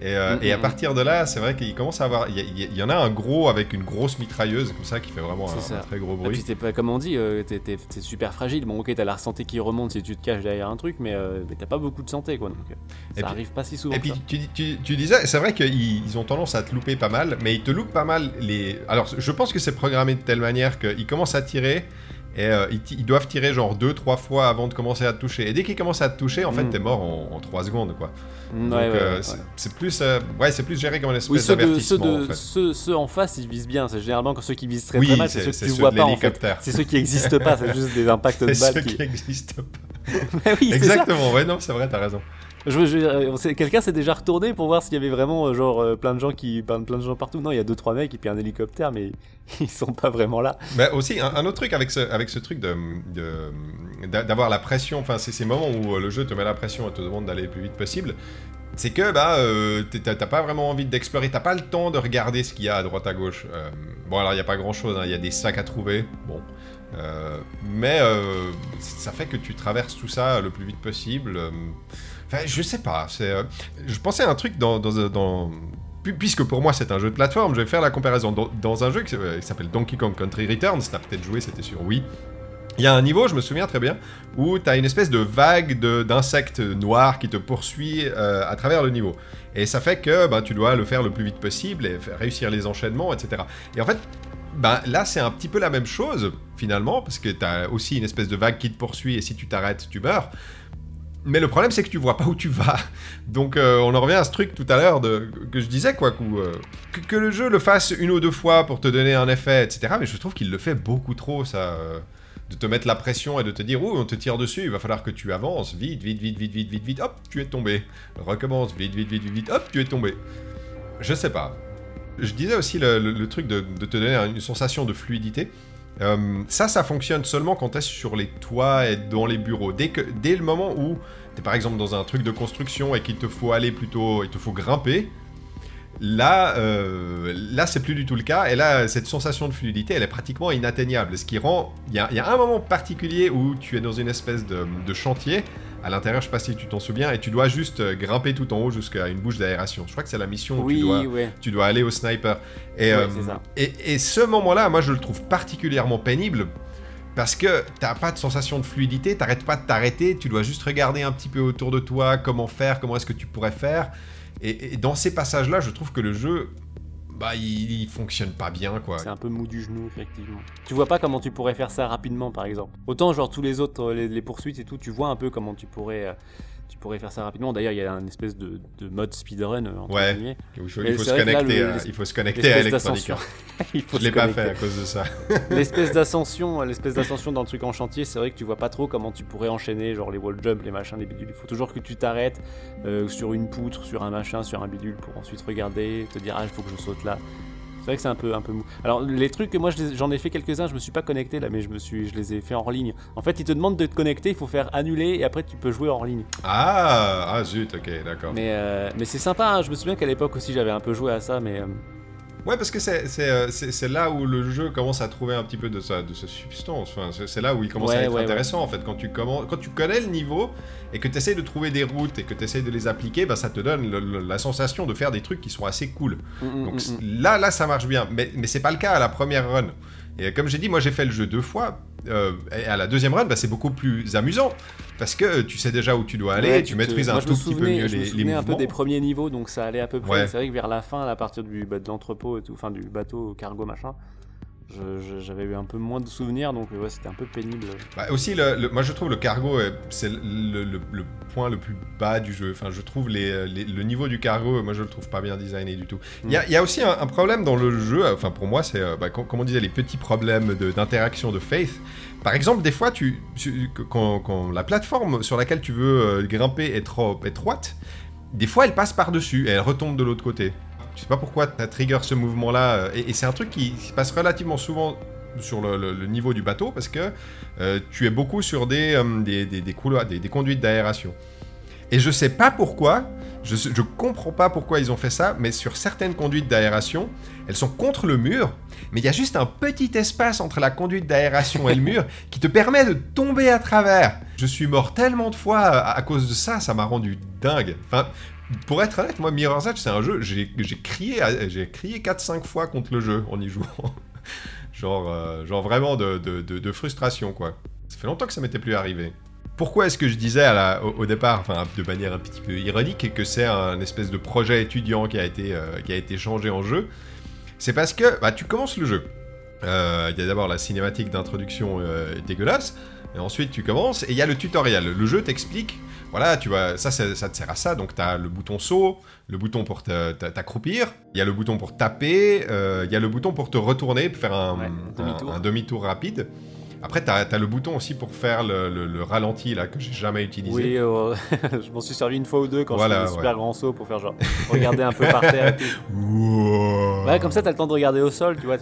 Et à partir de là, c'est vrai qu'il commence à avoir. Il y en a un gros avec une grosse mitrailleuse comme ça qui fait vraiment un très gros bruit. Et puis t'es pas, comme on dit, t'es super fragile. Bon, ok, t'as la santé qui remonte si tu te caches derrière un truc, mais t'as pas beaucoup de santé, quoi. Donc ça arrive pas si souvent. Et puis tu disais, c'est vrai qu'ils ont tendance à te louper pas mal, mais ils te loupent pas mal les. Alors je pense que c'est programmé de telle manière qu'ils commencent à tirer. Et ils doivent tirer genre 2-3 fois avant de commencer à te toucher. Et dès qu'ils commencent à te toucher, en fait, t'es mort en 3 secondes, quoi. Donc, c'est plus géré comme une espèce d'avertissement, en fait. Ceux en face, ils visent bien. C'est généralement quand ceux qui visent très mal, c'est ceux que tu vois pas, en fait. C'est ceux qui existent pas, c'est juste des impacts de balles. C'est ceux qui existent pas. Bah oui, exactement, ouais, non, c'est vrai, t'as raison. Quelqu'un s'est déjà retourné pour voir s'il y avait vraiment genre plein de gens partout. Non, il y a 2-3 mecs et puis un hélicoptère, mais ils sont pas vraiment là. Mais aussi un autre truc avec ce truc d'avoir la pression. Enfin, c'est ces moments où le jeu te met la pression et te demande d'aller le plus vite possible. C'est que t'as pas vraiment envie d'explorer, t'as pas le temps de regarder ce qu'il y a à droite à gauche. Bon, alors il y a pas grand chose, il y a des sacs à trouver. Bon. Mais ça fait que tu traverses tout ça le plus vite possible. Enfin, je sais pas. Je pensais à un truc dans puisque pour moi c'est un jeu de plateforme, je vais faire la comparaison. Dans un jeu qui s'appelle Donkey Kong Country Returns, t'as peut-être joué, c'était sur Wii. Il y a un niveau, je me souviens très bien, où t'as une espèce de vague d'insectes noirs qui te poursuit à travers le niveau. Et ça fait que tu dois le faire le plus vite possible et réussir les enchaînements, etc. Et en fait, là c'est un petit peu la même chose finalement, parce que t'as aussi une espèce de vague qui te poursuit et si tu t'arrêtes, tu meurs. Mais le problème c'est que tu vois pas où tu vas. Donc on en revient à ce truc tout à l'heure que je disais, quoi, que le jeu le fasse une ou deux fois pour te donner un effet, etc. Mais je trouve qu'il le fait beaucoup trop, ça, de te mettre la pression et de te dire on te tire dessus, il va falloir que tu avances vite, hop, tu es tombé, recommence vite, hop, tu es tombé. Je sais pas. Je disais aussi le truc de te donner une sensation de fluidité. Ça fonctionne seulement quand t'es sur les toits et dans les bureaux. Dès le moment où t'es par exemple dans un truc de construction et qu'il te faut aller plutôt, il te faut grimper, là c'est plus du tout le cas. Et là, cette sensation de fluidité, elle est pratiquement inatteignable. Ce qui rend, il y a un moment particulier où tu es dans une espèce de chantier à l'intérieur, je sais pas si tu t'en souviens, et tu dois juste grimper tout en haut jusqu'à une bouche d'aération. Je crois que c'est la mission où tu dois aller au sniper. Et, c'est ça. Et ce moment-là, moi je le trouve particulièrement pénible parce que t'as pas de sensation de fluidité, t'arrêtes pas de t'arrêter, tu dois juste regarder un petit peu autour de toi, comment est-ce que tu pourrais faire. Et dans ces passages-là, je trouve que le jeu, il fonctionne pas bien, quoi. C'est un peu mou du genou, effectivement. Tu vois pas comment tu pourrais faire ça rapidement, par exemple. Autant, genre, tous les autres, les poursuites et tout, tu vois un peu comment tu pourrais faire ça rapidement. D'ailleurs, il y a une espèce de mode speedrun, entre guillemets. Il faut se connecter à Electronic Arts. Je l'ai pas fait à cause de ça. l'espèce d'ascension dans le truc en chantier, c'est vrai que tu vois pas trop comment tu pourrais enchaîner, genre les wall jumps, les machins, les bidules. Il faut toujours que tu t'arrêtes sur une poutre, sur un machin, sur un bidule, pour ensuite regarder, te dire « Ah, il faut que je saute là ». C'est vrai que c'est un peu mou. Alors les trucs que moi j'en ai fait quelques-uns, je me suis pas connecté là, mais je les ai fait hors ligne. En fait, ils te demandent de te connecter, il faut faire annuler et après tu peux jouer hors ligne. Ah zut, ok, d'accord. Mais c'est sympa, hein. Je me souviens qu'à l'époque aussi j'avais un peu joué à ça, mais. Ouais, parce que c'est là où le jeu commence à trouver un petit peu de sa substance. Enfin, c'est là où il commence à être intéressant, en fait. Quand tu connais le niveau et que tu essaies de trouver des routes et que tu essaies de les appliquer, ça te donne la sensation de faire des trucs qui sont assez cool. Là, ça marche bien. Mais c'est pas le cas à la première run. Et comme j'ai dit, moi j'ai fait le jeu 2 fois. Et à la deuxième run, c'est beaucoup plus amusant parce que tu sais déjà où tu dois aller, tu maîtrises un tout petit peu mieux les mouvements. Je me souvenais un peu des premiers niveaux, donc ça allait à peu près. Ouais. C'est vrai que vers la fin, à partir de l'entrepôt, enfin du bateau, cargo, machin, j'avais eu un peu moins de souvenirs, donc ouais, c'était un peu pénible. Aussi, moi je trouve le cargo, c'est le point le plus bas du jeu. Enfin, je trouve le niveau du cargo, moi je le trouve pas bien designé du tout. Il y a aussi un problème dans le jeu, enfin pour moi, c'est, comme on disait, les petits problèmes d'interaction de Faith. Par exemple, des fois, quand la plateforme sur laquelle tu veux grimper est trop étroite, des fois elle passe par-dessus et elle retombe de l'autre côté. Je sais pas pourquoi t'as trigger ce mouvement-là, et c'est un truc qui passe relativement souvent sur le niveau du bateau parce que tu es beaucoup sur des couloirs, des conduites d'aération. Et je sais pas pourquoi, je comprends pas pourquoi ils ont fait ça, mais sur certaines conduites d'aération, elles sont contre le mur, mais il y a juste un petit espace entre la conduite d'aération et le mur qui te permet de tomber à travers. Je suis mort tellement de fois à cause de ça m'a rendu dingue. Enfin, Pour être honnête, moi, Mirror's Edge, c'est un jeu, j'ai crié 4-5 fois contre le jeu en y jouant. genre vraiment de frustration, quoi. Ça fait longtemps que ça m'était plus arrivé. Pourquoi est-ce que je disais au départ, enfin, de manière un petit peu ironique, que c'est un espèce de projet étudiant qui a été changé en jeu? C'est parce que tu commences le jeu. Il y a d'abord la cinématique d'introduction dégueulasse, et ensuite tu commences, et il y a le tutoriel. Le jeu t'explique, voilà, tu vois, ça te sert à ça, donc t'as le bouton saut, le bouton pour t'accroupir, il y a le bouton pour taper, il y a le bouton pour te retourner, pour faire un demi-tour rapide. Après, t'as le bouton aussi pour faire le ralenti, là, que j'ai jamais utilisé. Oui, je m'en suis servi une fois ou deux quand je faisais des super grands sauts pour faire genre regarder un peu par terre. Wow. Ouais, comme ça, t'as le temps de regarder au sol, tu vois,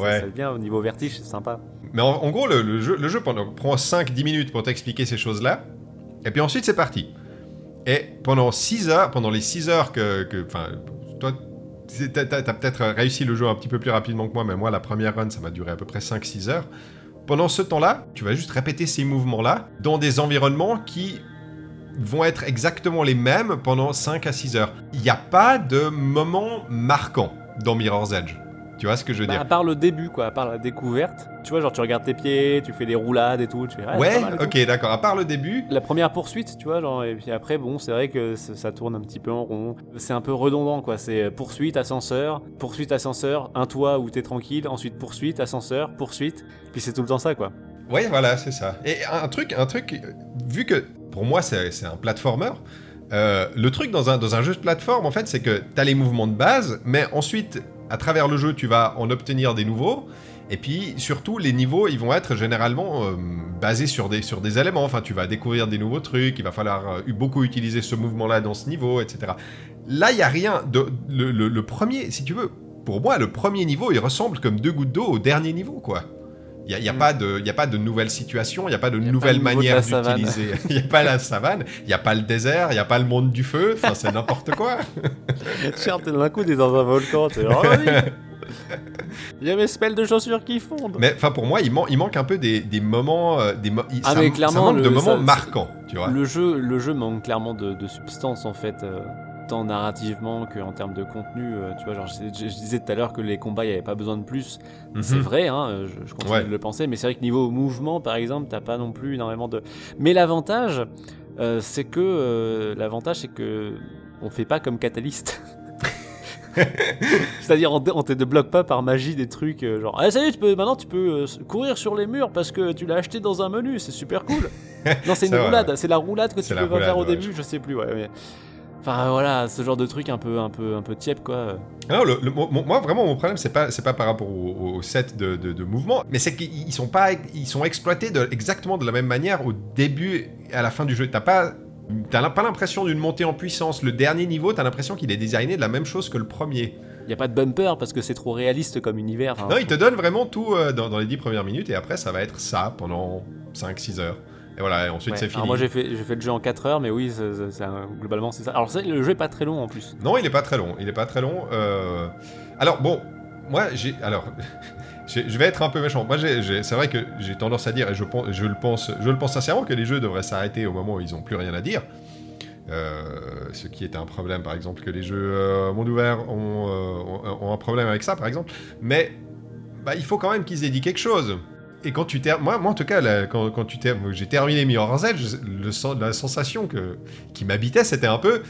c'est bien, au niveau vertige, c'est sympa. Mais en gros, le jeu prend 5-10 minutes pour t'expliquer ces choses-là, et puis ensuite, c'est parti. Et pendant les 6 heures que toi, t'as peut-être réussi le jeu un petit peu plus rapidement que moi, mais moi, la première run, ça m'a duré à peu près 5-6 heures. Pendant ce temps-là, tu vas juste répéter ces mouvements-là dans des environnements qui vont être exactement les mêmes pendant 5 à 6 heures. Il n'y a pas de moment marquant dans Mirror's Edge. Tu vois ce que je veux dire ? À part le début, quoi, à part la découverte. Tu vois, genre tu regardes tes pieds, tu fais des roulades et tout. Tu fais, d'accord, à part le début. La première poursuite, tu vois, genre, et puis après, bon, c'est vrai que ça tourne un petit peu en rond. C'est un peu redondant, quoi. C'est poursuite, ascenseur, un toit où t'es tranquille, ensuite poursuite, ascenseur, poursuite. Puis c'est tout le temps ça, quoi. Ouais, voilà, c'est ça. Et un truc vu que pour moi, c'est un platformer. Le truc dans un jeu de plateforme, en fait, c'est que t'as les mouvements de base, mais ensuite, à travers le jeu, tu vas en obtenir des nouveaux. Et puis, surtout, les niveaux, ils vont être généralement basés sur des éléments. Enfin, tu vas découvrir des nouveaux trucs, il va falloir beaucoup utiliser ce mouvement-là dans ce niveau, etc. Là, il n'y a rien de... Le premier, si tu veux, pour moi, le premier niveau, il ressemble comme deux gouttes d'eau au dernier niveau, quoi. Il n'y a pas de nouvelles situations, il n'y a pas de nouvelles manières d'utiliser. Il n'y a pas la savane, il n'y a pas le désert, il n'y a pas le monde du feu. Enfin, c'est n'importe quoi. Tiens, d'un coup, t'es dans un volcan, t'es... Oh, oui. Il y a mes spells de chaussures qui fondent. Mais enfin, pour moi, il manque un peu des moments... marquants, tu vois. Le jeu manque clairement de substance, en fait. Tant narrativement qu'en termes de contenu, tu vois, genre je disais tout à l'heure que les combats, il n'y avait pas besoin de plus. Mm-hmm. C'est vrai, hein, je continue de le penser, mais c'est vrai que niveau mouvement, par exemple, t'as pas non plus énormément de... Mais l'avantage, c'est que on fait pas comme Catalyst. C'est-à-dire, on te débloque pas par magie des trucs, genre, ah, salut, maintenant tu peux courir sur les murs parce que tu l'as acheté dans un menu, c'est super cool. Non, c'est une roulade, c'est la roulade que tu peux faire au début, je sais plus, mais... Enfin voilà, ce genre de truc un peu tiep, quoi. Non, moi vraiment mon problème c'est pas par rapport au set de mouvements, mais c'est qu'ils sont exploités exactement de la même manière au début et à la fin du jeu. T'as pas l'impression d'une montée en puissance. Le dernier niveau, t'as l'impression qu'il est designé de la même chose que le premier. Il n'y a pas de bumper parce que c'est trop réaliste comme univers. Hein. Non, il te donne vraiment tout dans les 10 premières minutes et après ça va être ça pendant 5-6 heures. Et voilà, et ensuite c'est fini. Alors moi j'ai fait le jeu en 4 heures, mais oui, globalement c'est ça. Alors c'est, le jeu est pas très long en plus. Non, il est pas très long. Alors bon, moi je vais être un peu méchant. Moi c'est vrai que j'ai tendance à dire, et je le pense sincèrement, que les jeux devraient s'arrêter au moment où ils ont plus rien à dire. Ce qui est un problème, par exemple, que les jeux monde ouvert ont un problème avec ça, par exemple. Mais il faut quand même qu'ils aient dit quelque chose. Et quand tu termines... Moi, en tout cas, j'ai terminé Mirror's Edge, la sensation qui m'habitait, c'était un peu...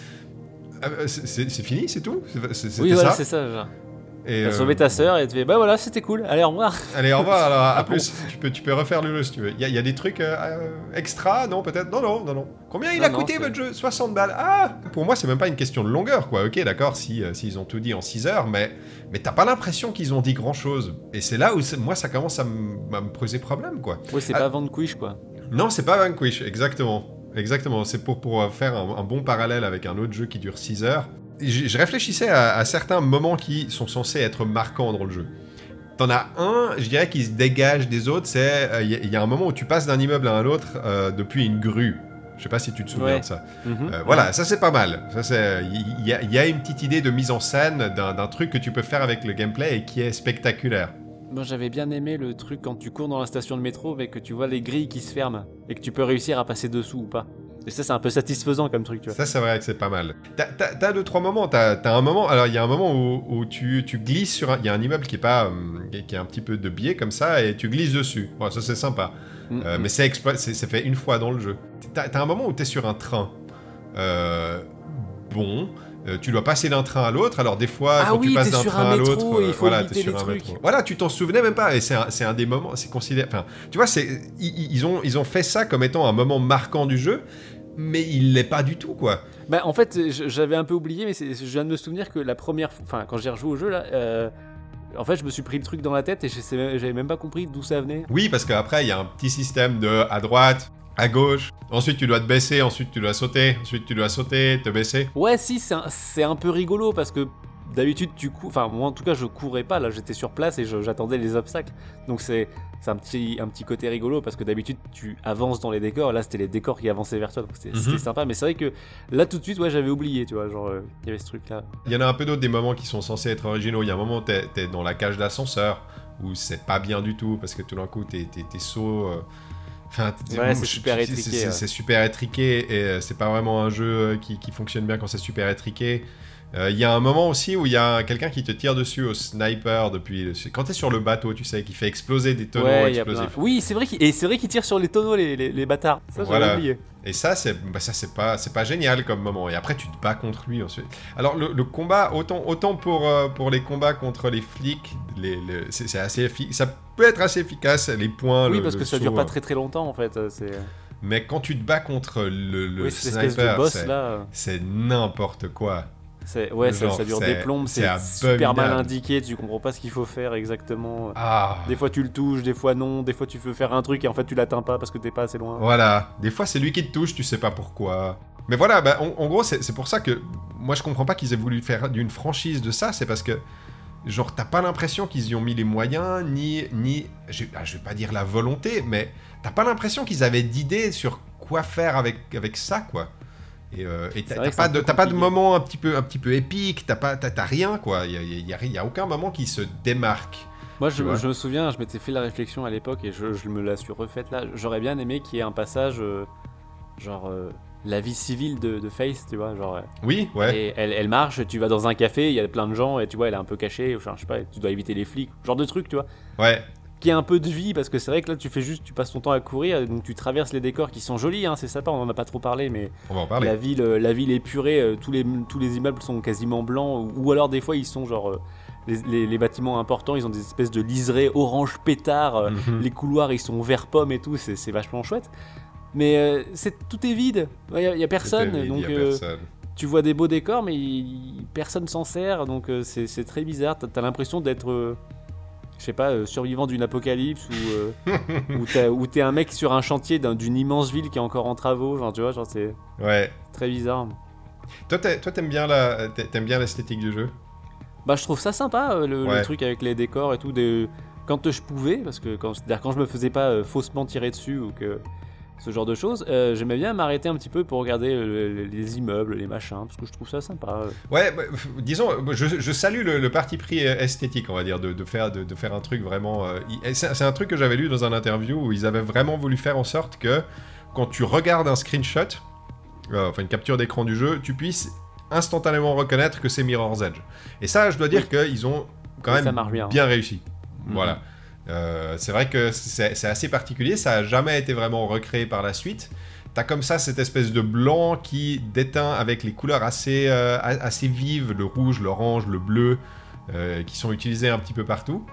C'est fini, c'est tout ? Oui, voilà, c'est ça. Genre. T'as sauvé ta sœur et tu fais... Bah voilà, c'était cool. Allez, au revoir. Allez, au revoir. Alors, à plus. Tu peux refaire le jeu, si tu veux. Il y a des trucs extra, non, peut-être ? Non. Combien il a coûté, votre jeu ? 60 balles. Ah ! Pour moi, c'est même pas une question de longueur, quoi. Ok, d'accord, s'ils ont tout dit en 6 heures, mais t'as pas l'impression qu'ils ont dit grand-chose. Et c'est là où, moi, ça commence à me poser problème, quoi. Oui, c'est pas Vanquish, quoi. Non, c'est pas Vanquish, exactement. C'est pour faire un bon parallèle avec un autre jeu qui dure 6 heures. Je réfléchissais à certains moments qui sont censés être marquants dans le jeu. T'en as un, je dirais, qui se dégage des autres, c'est... Il y a un moment où tu passes d'un immeuble à un autre depuis une grue. Je sais pas si tu te souviens de ça. Mm-hmm. Voilà, ça c'est pas mal. Il y a une petite idée de mise en scène d'un truc que tu peux faire avec le gameplay et qui est spectaculaire. Moi, j'avais bien aimé le truc quand tu cours dans la station de métro mais que tu vois les grilles qui se ferment et que tu peux réussir à passer dessous ou pas. Et ça, c'est un peu satisfaisant comme truc, tu vois. Ça, c'est vrai que c'est pas mal. T'as deux, trois moments. T'as un moment... Alors, il y a un moment où tu glisses sur... Il y a un immeuble qui est pas... qui a un petit peu de biais, comme ça, et tu glisses dessus. Bon, ça, c'est sympa. Mais c'est fait une fois dans le jeu. T'as un moment où t'es sur un train. Tu dois passer d'un train à l'autre, alors des fois tu passes d'un train à l'autre, t'es sur un métro. Voilà, tu t'en souvenais même pas, et c'est un des moments, c'est considéré. Enfin, tu vois, ils ont fait ça comme étant un moment marquant du jeu, mais il l'est pas du tout, quoi. Bah, en fait, j'avais un peu oublié, mais je viens de me souvenir que la première fois, enfin, quand j'ai rejoué au jeu là. En fait, je me suis pris le truc dans la tête et j'avais même pas compris d'où ça venait. Oui, parce qu'après, il y a un petit système de à droite, à gauche. Ensuite, tu dois te baisser, ensuite tu dois sauter, te baisser. Ouais, si, c'est un peu rigolo parce que d'habitude, tu cours... Enfin, moi, en tout cas, je courais pas. Là, j'étais sur place et j'attendais les obstacles. Donc, c'est un petit côté rigolo parce que d'habitude, tu avances dans les décors. Là, c'était les décors qui avançaient vers toi. Donc, c'était sympa. Mais c'est vrai que là, tout de suite, ouais, j'avais oublié, tu vois. Genre, il y avait ce truc-là. Il y en a un peu d'autres, des moments qui sont censés être originaux. Il y a un moment, t'es dans la cage d'ascenseur où c'est pas bien du tout parce que tout d'un coup, tes sauts... c'est super étriqué. C'est super étriqué et c'est pas vraiment un jeu qui fonctionne bien quand c'est super étriqué. Il y a un moment aussi où il y a quelqu'un qui te tire dessus au sniper depuis... Quand t'es sur le bateau, tu sais, qui fait exploser des tonneaux explosifs. Oui, c'est vrai qu'ils tirent sur les tonneaux, les bâtards. Ça, voilà. J'avais oublié. Et c'est pas génial comme moment. Et après, tu te bats contre lui ensuite. Alors, le combat, autant pour les combats contre les flics, c'est assez efficace. Ça peut être assez efficace, les points. Oui, parce que ça dure pas très très longtemps, en fait. Mais quand tu te bats contre le sniper, boss, c'est n'importe quoi. Ça dure des plombes, c'est super mal indiqué, tu comprends pas ce qu'il faut faire exactement. Des fois tu le touches, des fois non, des fois tu veux faire un truc et en fait tu l'atteins pas parce que t'es pas assez loin. Voilà, des fois c'est lui qui te touche, tu sais pas pourquoi. Mais voilà, bah, en gros c'est pour ça que moi je comprends pas qu'ils aient voulu faire d'une franchise de ça, c'est parce que genre t'as pas l'impression qu'ils y ont mis les moyens, ni je vais pas dire la volonté, mais t'as pas l'impression qu'ils avaient d'idées sur quoi faire avec ça, quoi. Et t'as pas de moment un petit peu épique, t'as rien, quoi. Il y a aucun moment qui se démarque. Moi je me souviens, je m'étais fait la réflexion à l'époque et je me la suis refaite là. J'aurais bien aimé qu'il y ait un passage la vie civile de Faith, tu vois, genre. Oui, ouais. Et elle marche, tu vas dans un café, il y a plein de gens et tu vois elle est un peu cachée, je sais pas, tu dois éviter les flics, genre de truc, tu vois. Ouais. Qu'il y a un peu de vie, parce que c'est vrai que là tu passes ton temps à courir, donc tu traverses les décors qui sont jolis, hein, c'est sympa, on en a pas trop parlé, mais on va en parler. La ville est épurée, tous les immeubles sont quasiment blancs, ou alors des fois ils sont genre les bâtiments importants, ils ont des espèces de liserés orange pétard, les couloirs ils sont vert pomme et tout, c'est vachement chouette, mais tout est vide, il y a personne, donc tu vois des beaux décors mais personne s'en sert, donc c'est très bizarre, t'as l'impression d'être je sais pas, survivant d'une apocalypse ou t'es un mec sur un chantier d'une immense ville qui est encore en travaux, genre tu vois, genre c'est très bizarre. Toi t'aimes bien l'esthétique du jeu. Bah je trouve ça sympa le truc avec les décors et tout, quand je pouvais, parce que quand je me faisais pas faussement tirer dessus ou que ce genre de choses, j'aimais bien m'arrêter un petit peu pour regarder les immeubles, les machins, parce que je trouve ça sympa. Ouais, bah, disons, je salue le parti pris esthétique, on va dire, de faire un truc vraiment... c'est un truc que j'avais lu dans un interview où ils avaient vraiment voulu faire en sorte que, quand tu regardes un screenshot, une capture d'écran du jeu, tu puisses instantanément reconnaître que c'est Mirror's Edge. Et ça, je dois dire qu'ils ont quand même bien réussi. Voilà. C'est vrai que c'est assez particulier, ça n'a jamais été vraiment recréé par la suite. T'as comme ça cette espèce de blanc qui déteint avec les couleurs assez vives, le rouge, l'orange, le bleu, qui sont utilisés un petit peu partout.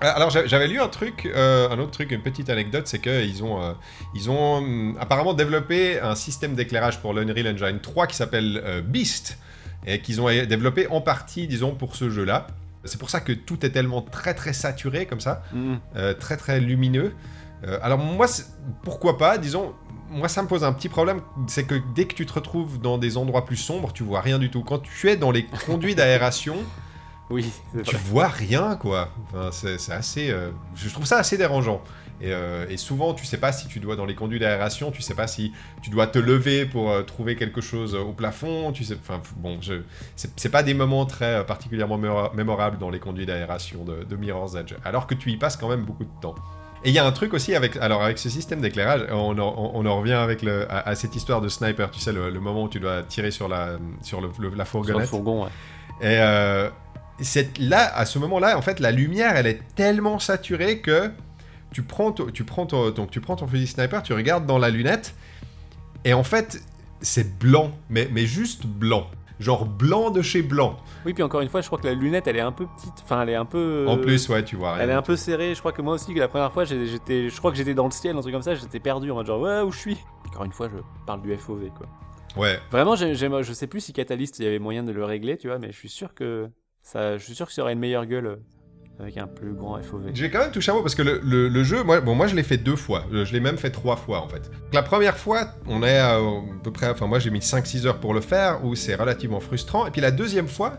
Alors j'avais lu une petite anecdote, c'est qu'ils ont, apparemment développé un système d'éclairage pour l'Unreal Engine 3 qui s'appelle Beast, et qu'ils ont développé en partie, disons, pour ce jeu-là. C'est pour ça que tout est tellement très très saturé comme ça, très très lumineux. Alors moi, pourquoi pas, disons, moi ça me pose un petit problème, c'est que dès que tu te retrouves dans des endroits plus sombres, tu vois rien du tout. Quand tu es dans les conduits d'aération, vois rien, quoi. Enfin, c'est assez, je trouve ça assez dérangeant. Et souvent, tu sais pas si tu dois dans les conduits d'aération, tu sais pas si tu dois te lever pour trouver quelque chose au plafond. Tu sais, enfin bon, c'est pas des moments très particulièrement mémorables dans les conduits d'aération de Mirror's Edge, alors que tu y passes quand même beaucoup de temps. Et il y a un truc aussi avec, alors avec ce système d'éclairage, on en revient avec à cette histoire de sniper, tu sais, le moment où tu dois tirer sur la fourgonnette. Sur le fourgon, ouais. Et là, à ce moment-là, en fait, la lumière, elle est tellement saturée que tu prends ton fusil sniper, tu regardes dans la lunette, et en fait, c'est blanc, mais juste blanc. Genre blanc de chez blanc. Oui, puis encore une fois, je crois que la lunette, elle est un peu petite. Enfin, elle est un peu... En plus, ouais, tu vois. Elle est un peu serrée. Je crois que moi aussi, que la première fois, je crois que j'étais dans le ciel, un truc comme ça, j'étais perdu en mode genre, ouais, où je suis ? Encore une fois, je parle du FOV, quoi. Ouais. Vraiment, je sais plus si Catalyst, il y avait moyen de le régler, tu vois, mais je suis sûr que ça, aurait une meilleure gueule avec un plus grand FOV. J'ai quand même touché un mot parce que le jeu, moi je l'ai fait 2 fois. Je l'ai même fait 3 fois en fait. La première fois, on est à peu près... Enfin moi j'ai mis 5-6 heures pour le faire, où c'est relativement frustrant. Et puis la deuxième fois,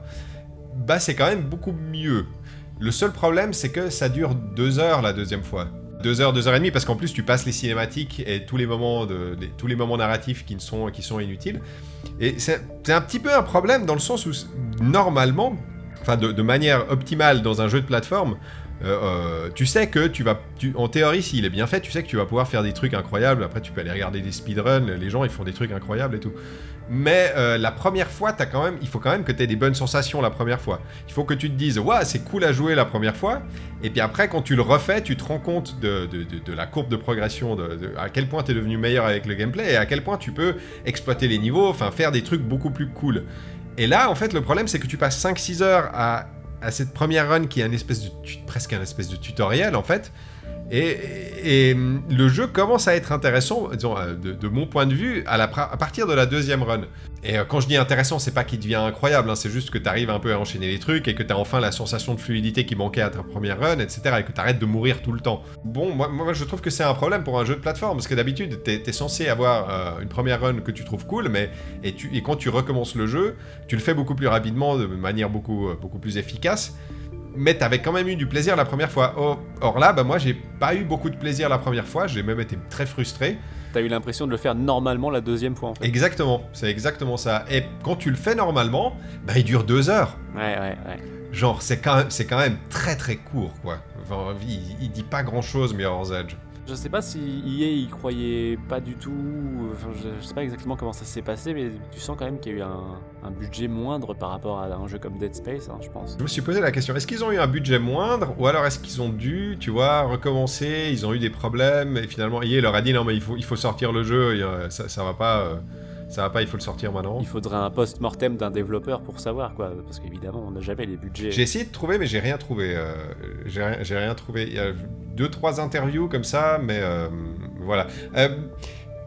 bah c'est quand même beaucoup mieux. Le seul problème, c'est que ça dure 2 heures la deuxième fois. 2 heures et demie, parce qu'en plus tu passes les cinématiques et tous les moments narratifs qui sont inutiles. Et c'est un petit peu un problème dans le sens où normalement... Enfin, de manière optimale dans un jeu de plateforme, tu sais que en théorie, s'il est bien fait, tu sais que tu vas pouvoir faire des trucs incroyables. Après, tu peux aller regarder des speedruns, les gens, ils font des trucs incroyables et tout. Mais la première fois, il faut quand même que tu aies des bonnes sensations la première fois. Il faut que tu te dises, waouh, ouais, c'est cool à jouer la première fois. Et puis après, quand tu le refais, tu te rends compte de la courbe de progression, à quel point tu es devenu meilleur avec le gameplay et à quel point tu peux exploiter les niveaux, enfin, faire des trucs beaucoup plus cool. Et là, en fait, le problème, c'est que tu passes 5-6 heures à cette première run qui est presque un espèce de tutoriel, en fait. Et le jeu commence à être intéressant, disons, de mon point de vue, à partir de la deuxième run. Et quand je dis intéressant, c'est pas qu'il devient incroyable, hein, c'est juste que t'arrives un peu à enchaîner les trucs et que t'as enfin la sensation de fluidité qui manquait à ta première run, etc. Et que t'arrêtes de mourir tout le temps. Bon, moi je trouve que c'est un problème pour un jeu de plateforme, parce que d'habitude, t'es censé avoir une première run que tu trouves cool, et quand tu recommences le jeu, tu le fais beaucoup plus rapidement, de manière beaucoup plus efficace. Mais t'avais quand même eu du plaisir la première fois. Or là, moi j'ai pas eu beaucoup de plaisir la première fois, j'ai même été très frustré. T'as eu l'impression de le faire normalement la deuxième fois en fait. Exactement, c'est exactement ça. Et quand tu le fais normalement, il dure 2 heures. Ouais. Genre c'est quand même très très court quoi. Enfin, il dit pas grand chose Mirror's Edge. Je sais pas si EA y croyait pas du tout, enfin, je sais pas exactement comment ça s'est passé, mais tu sens quand même qu'il y a eu un budget moindre par rapport à un jeu comme Dead Space, hein, je pense. Je me suis posé la question, est-ce qu'ils ont eu un budget moindre, ou alors est-ce qu'ils ont dû, tu vois, recommencer, ils ont eu des problèmes, et finalement EA leur a dit non mais il faut sortir le jeu, ça va pas, il faut le sortir maintenant. Il faudrait un post-mortem d'un développeur pour savoir quoi, parce qu'évidemment on n'a jamais les budgets. J'ai essayé de trouver mais j'ai rien trouvé, il y a 2-3 interviews comme ça mais voilà.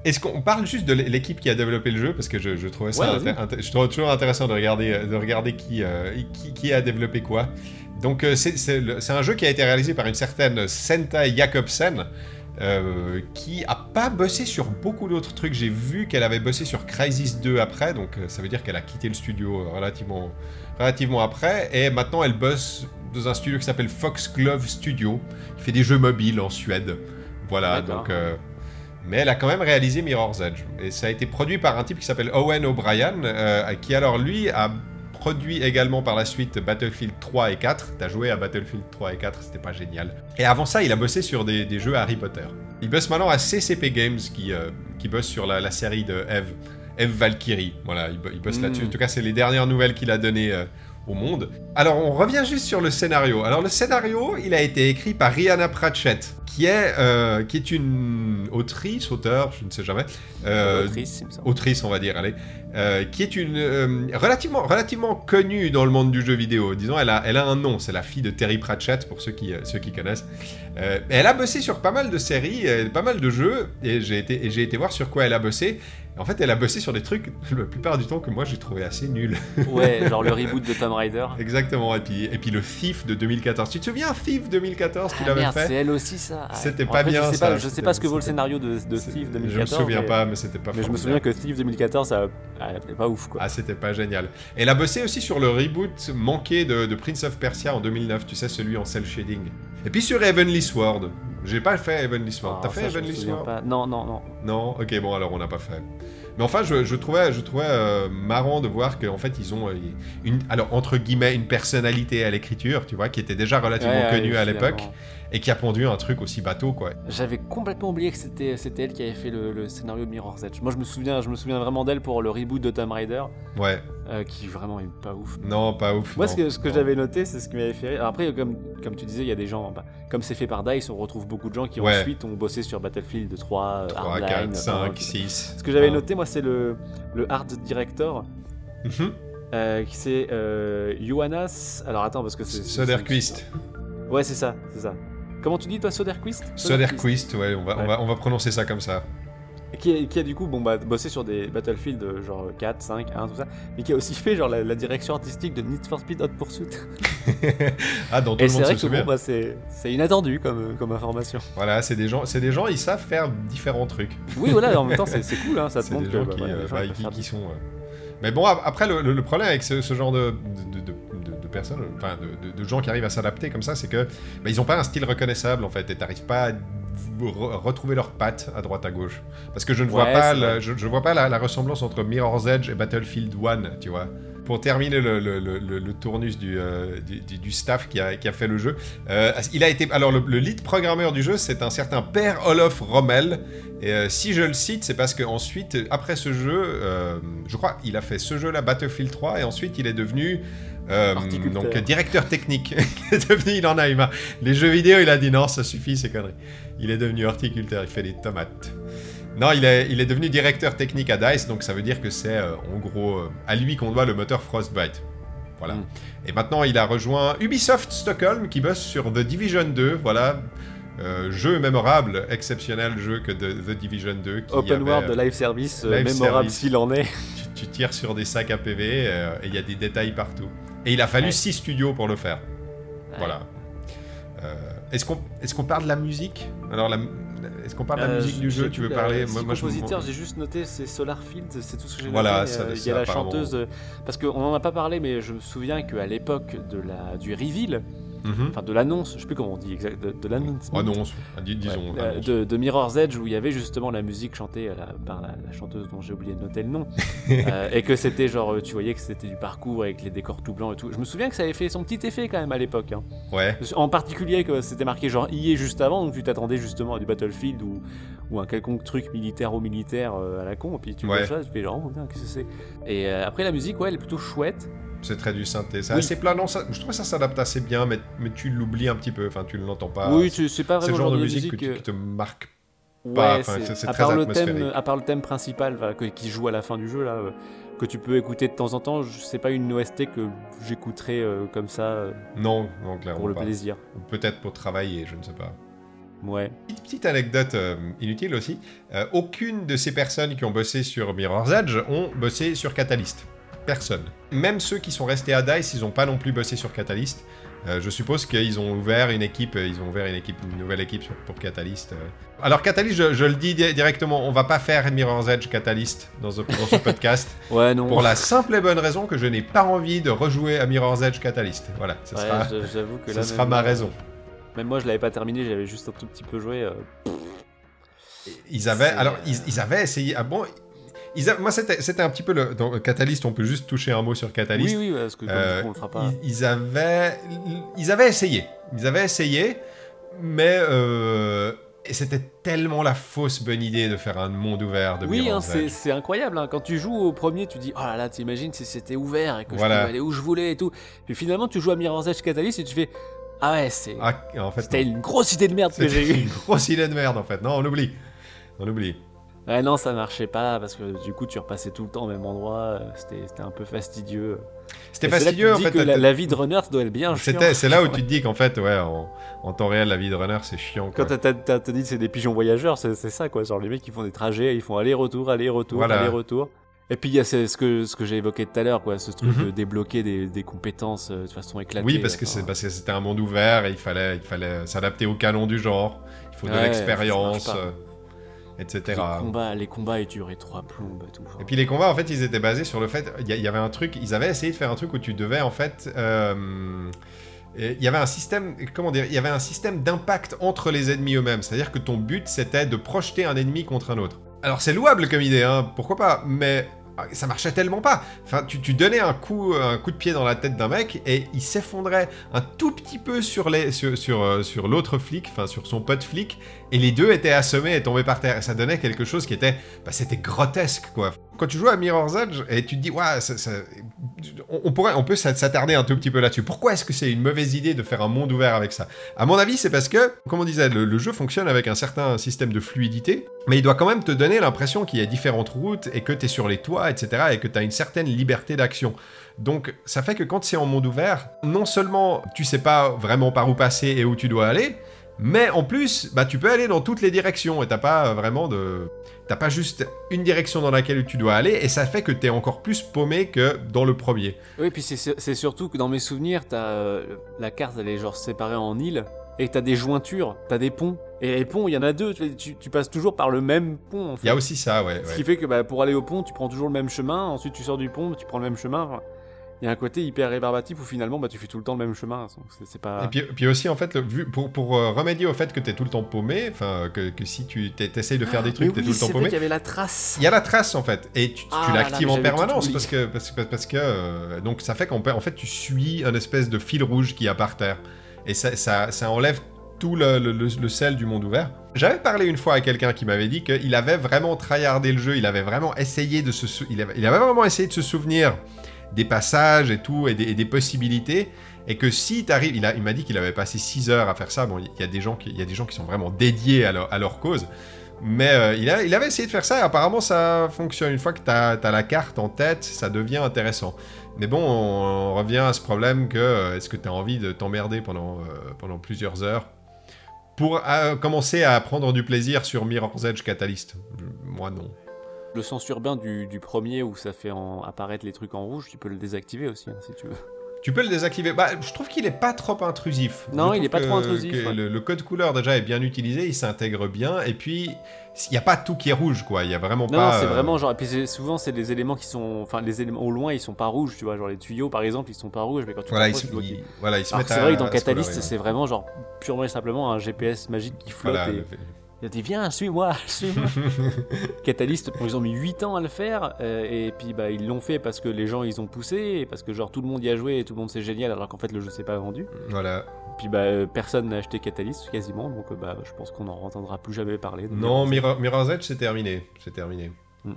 Est-ce qu'on parle juste de l'équipe qui a développé le jeu, parce que je trouvais ça je trouve toujours intéressant de regarder qui a développé quoi. Donc c'est un jeu qui a été réalisé par une certaine Senta Jacobsen, qui a pas bossé sur beaucoup d'autres trucs. J'ai vu qu'elle avait bossé sur Crysis 2 après, donc ça veut dire qu'elle a quitté le studio relativement après, et maintenant elle bosse dans un studio qui s'appelle Foxglove Studio, qui fait des jeux mobiles en Suède. Voilà, donc... mais elle a quand même réalisé Mirror's Edge, et ça a été produit par un type qui s'appelle Owen O'Brien, qui alors lui a produit également par la suite Battlefield 3 et 4. T'as joué à Battlefield 3 et 4, c'était pas génial. Et avant ça, il a bossé sur des jeux Harry Potter. Il bosse maintenant à CCP Games, qui bosse sur la série de Eve Valkyrie. Voilà, il bosse là-dessus. En tout cas, c'est les dernières nouvelles qu'il a données au monde. Alors, on revient juste sur le scénario. Alors, le scénario, il a été écrit par Rhianna Pratchett, qui est une auteure, je ne sais jamais. Autrice, on va dire, allez. Qui est une relativement connue dans le monde du jeu vidéo. Disons, elle a un nom, c'est la fille de Terry Pratchett, pour ceux qui connaissent. Elle a bossé sur pas mal de séries, pas mal de jeux, et j'ai été voir sur quoi elle a bossé. En fait, elle a bossé sur des trucs, la plupart du temps, que moi j'ai trouvé assez nuls. Ouais, genre le reboot de Tomb Raider. Exactement, et puis le Thief de 2014. Tu te souviens, Thief 2014, tu l'avais fait ? C'est elle aussi, ça. C'était pas bien, ça. Je sais pas ce que vaut le scénario de Thief 2014. Je me souviens pas, mais c'était pas formidable. Mais je me souviens que Thief 2014, ça... c'était pas ouf, quoi. Ah, c'était pas génial. Elle a bossé aussi sur le reboot manqué de Prince of Persia en 2009, tu sais, celui en cel shading. Et puis sur Heavenly Sword. J'ai pas fait Heavenly Sword. T'as fait Heavenly Sword ? Non. Non, ok, bon, alors on n'a pas fait. Mais enfin, je trouvais marrant de voir qu'en fait, ils ont entre guillemets, une personnalité à l'écriture, tu vois, qui était déjà relativement connue à l'époque et qui a pondu un truc aussi bateau, quoi. J'avais complètement oublié que c'était elle qui avait fait le scénario de Mirror's Edge. Moi, je me souviens vraiment d'elle pour le reboot de Tomb Raider. Ouais. Qui vraiment est pas ouf. Non, pas ouf. Moi, ce que j'avais noté, c'est ce qui m'avait fait rire. Alors après, comme tu disais, il y a des gens, comme c'est fait par DICE, on retrouve beaucoup de gens qui ensuite ont bossé sur Battlefield 3, Hardline, 4, 5, 6. Ce que j'avais noté, moi, c'est le art director. Mm-hmm. C'est Johannes. Alors attends, parce que c'est Söderqvist. Ouais, c'est ça. Comment tu dis, toi, Söderqvist, ouais, on va prononcer ça comme ça. Qui a du coup bossé sur des Battlefield genre 4, 5, 1, tout ça, mais qui a aussi fait genre la direction artistique de Need for Speed Hot Pursuit. Ah, dans tout et le monde se souvient. C'est inattendu comme information. Voilà, c'est des gens, ils savent faire différents trucs. Oui, voilà, en même temps, c'est cool, hein, ça te montre que... qui sont... Mais bon, après, le problème avec ce genre de personnes, enfin, de gens qui arrivent à s'adapter comme ça, c'est que ils n'ont pas un style reconnaissable, en fait, et t'arrives pas à retrouver leurs pattes à droite à gauche, parce que je ne vois pas la ressemblance entre Mirror's Edge et Battlefield 1, tu vois. Pour terminer le tournus du staff qui a fait le jeu, il a été alors le lead programmeur du jeu, c'est un certain Per Olof Rommel. Et si je le cite, c'est parce que ensuite, après ce jeu, je crois, il a fait ce jeu-là, Battlefield 3, et ensuite il est devenu donc directeur technique. Il en a eu marre. Les jeux vidéo, il a dit non, ça suffit, ces conneries. Il est devenu horticulteur, il fait des tomates. Non, il est devenu directeur technique à DICE, donc ça veut dire que c'est en gros à lui qu'on doit le moteur Frostbite. Voilà. Mm. Et maintenant, il a rejoint Ubisoft Stockholm qui bosse sur The Division 2, voilà. Jeu mémorable, exceptionnel jeu que The Division 2. Qui Open World, live service, mémorable service. S'il en est. Tu tires sur des sacs à PV et il y a des détails partout. Et il a fallu 6 studios pour le faire. Ouais. Voilà. Est-ce qu'on parle de la musique ? Alors, est-ce qu'on parle de la musique du jeu ? Tu veux parler ? Moi, compositeur, j'ai juste noté, c'est Solar Field, c'est tout ce que j'ai noté. Il y a la chanteuse, parce qu'on n'en a pas parlé, mais je me souviens qu'à l'époque du reveal, enfin de l'annonce, je ne sais plus comment on dit exact, de l'annonce. Annonce, disons. Annonce. De Mirror's Edge, où il y avait justement la musique chantée par la chanteuse dont j'ai oublié de noter le nom, et que c'était genre, tu voyais que c'était du parcours avec les décors tout blancs et tout. Je me souviens que ça avait fait son petit effet quand même à l'époque. Hein. Ouais. En particulier que c'était marqué genre IE juste avant, donc tu t'attendais justement à du Battlefield ou un quelconque truc militaire à la con, et puis tu vois ça, tu fais genre, oh putain, qu'est-ce que c'est ? Et après la musique, elle est plutôt chouette. C'est très du synthé, c'est assez plat. Non, ça, je trouve que ça s'adapte assez bien, mais tu l'oublies un petit peu, enfin tu ne l'entends pas. Oui, c'est pas vraiment le genre de musique qui te marque pas. C'est très atmosphérique. À part le thème principal qui joue à la fin du jeu, là, que tu peux écouter de temps en temps, c'est pas une OST que j'écouterais comme ça non, clairement pour le plaisir. Peut-être pour travailler, je ne sais pas. Ouais. Petite anecdote inutile aussi, aucune de ces personnes qui ont bossé sur Mirror's Edge ont bossé sur Catalyst. Personne. Même ceux qui sont restés à DICE, ils n'ont pas non plus bossé sur Catalyst. Je suppose qu'ils ont ouvert une nouvelle équipe pour Catalyst. Alors Catalyst, je le dis directement, on ne va pas faire Mirror's Edge Catalyst dans ce podcast. Ouais, non. Pour la simple et bonne raison que je n'ai pas envie de rejouer à Mirror's Edge Catalyst. Voilà, ce sera ma raison. Même moi, je ne l'avais pas terminé, j'avais juste un tout petit peu joué. Ils avaient essayé... Ah bon, moi, c'était un petit peu dans Catalyst, on peut juste toucher un mot sur Catalyst. Oui, parce que on le fera pas. Ils avaient essayé, mais c'était tellement la fausse bonne idée de faire un monde ouvert de Mirror's Edge. C'est incroyable. Hein. Quand tu joues au premier, tu dis « Oh là là, t'imagines si c'était ouvert et que je pouvais aller où je voulais et tout. » Puis finalement, tu joues à Mirror's Edge Catalyst et tu fais « Ah ouais, c'était une grosse idée de merde que j'ai eue. » C'était une grosse idée de merde, en fait. Non, on oublie. Ouais, non, ça marchait pas parce que du coup tu repassais tout le temps au même endroit, c'était un peu fastidieux. C'était fastidieux en fait. Que la vie de runner, ça doit être bien chiant. C'est là où tu te dis qu'en fait, en temps réel, la vie de runner, c'est chiant. Quoi. Quand t'as dit que c'est des pigeons voyageurs, c'est ça quoi. Genre les mecs qui font des trajets, ils font aller-retour, aller-retour, voilà. Aller-retour. Et puis il y a ce que j'ai évoqué tout à l'heure, quoi, ce truc de débloquer des compétences de façon éclatée. Oui, parce que c'était un monde ouvert et il fallait s'adapter au canon du genre, il faut de l'expérience. Etc. Les combats, ils duraient 3 plombes. Tout, et puis les combats, en fait, ils étaient basés sur le fait... Il y avait un truc... Ils avaient essayé de faire un truc où tu devais, en fait... il y avait un système... Comment dire ? Il y avait un système d'impact entre les ennemis eux-mêmes. C'est-à-dire que ton but, c'était de projeter un ennemi contre un autre. Alors c'est louable comme idée, hein, pourquoi pas, mais ça marchait tellement pas. Enfin, tu donnais un coup de pied dans la tête d'un mec et il s'effondrait un tout petit peu sur l'autre flic, enfin sur son pote flic, et les deux étaient assommés et tombés par terre. Et ça donnait quelque chose qui était... Bah, c'était grotesque, quoi. Quand tu joues à Mirror's Edge et tu te dis, ouais, on peut s'attarder un tout petit peu là-dessus. Pourquoi est-ce que c'est une mauvaise idée de faire un monde ouvert avec ça? À mon avis, c'est parce que, comme on disait, le jeu fonctionne avec un certain système de fluidité, mais il doit quand même te donner l'impression qu'il y a différentes routes et que t'es sur les toits, etc., et que t'as une certaine liberté d'action. Donc, ça fait que quand c'est en monde ouvert, non seulement tu sais pas vraiment par où passer et où tu dois aller, mais en plus, bah, tu peux aller dans toutes les directions et t'as pas vraiment de... T'as pas juste une direction dans laquelle tu dois aller, et ça fait que t'es encore plus paumé que dans le premier. Oui, puis c'est surtout que dans mes souvenirs, t'as la carte, elle est genre séparée en îles, et t'as des jointures, t'as des ponts. Et les ponts, il y en a deux, tu passes toujours par le même pont, en fait. Il y a aussi ça, ouais. Ce qui fait que bah, pour aller au pont, tu prends toujours le même chemin, ensuite tu sors du pont, tu prends le même chemin... Enfin... Il y a un côté hyper rébarbatif où finalement bah, tu fais tout le temps le même chemin. C'est pas... Et puis aussi, en fait, pour remédier au fait que t'es tout le temps paumé, que si tu t'essayes de faire des trucs, t'es tout le temps paumé. Il y avait la trace. Il y a la trace, en fait. Et tu l'actives en permanence parce que donc ça fait en fait, tu suis un espèce de fil rouge qu'il y a par terre. Et ça enlève tout le sel du monde ouvert. J'avais parlé une fois à quelqu'un qui m'avait dit qu'il avait vraiment tryhardé le jeu. Il avait vraiment essayé de se souvenir des passages et tout, et des possibilités, et que si t'arrives... Il m'a dit qu'il avait passé 6 heures à faire ça. Bon, il y a des gens qui sont vraiment dédiés à leur cause, mais il avait essayé de faire ça, et apparemment ça fonctionne. Une fois que t'as la carte en tête, ça devient intéressant. Mais bon, on revient à ce problème que est-ce que t'as envie de t'emmerder pendant plusieurs heures pour commencer à prendre du plaisir sur Mirror's Edge Catalyst? Moi, non. Le sens urbain du premier où ça fait apparaître les trucs en rouge, tu peux le désactiver aussi, hein, si tu veux. Tu peux le désactiver. Bah, je trouve qu'il est pas trop intrusif. Non, il est pas trop intrusif. Ouais. Le code couleur déjà est bien utilisé, il s'intègre bien, et puis il y a pas tout qui est rouge, quoi. Il y a vraiment pas. Non, c'est vraiment genre. Et puis souvent c'est des éléments qui sont, enfin les éléments au loin ils sont pas rouges, tu vois. Genre les tuyaux par exemple ils sont pas rouges, mais quand tu vois, voilà, ils se mettent. C'est vrai que dans Catalyst c'est vraiment genre purement et simplement un GPS magique qui flotte. Voilà, il a dit viens, suis-moi. Catalyst, ils ont mis 8 ans à le faire, et puis bah, ils l'ont fait parce que les gens ils ont poussé, et parce que genre tout le monde y a joué et tout le monde c'est génial, alors qu'en fait le jeu s'est pas vendu. Voilà. Puis bah, personne n'a acheté Catalyst quasiment, donc bah, je pense qu'on n'en entendra plus jamais parler. Non, Mirror's Edge c'est terminé. Mm-hmm.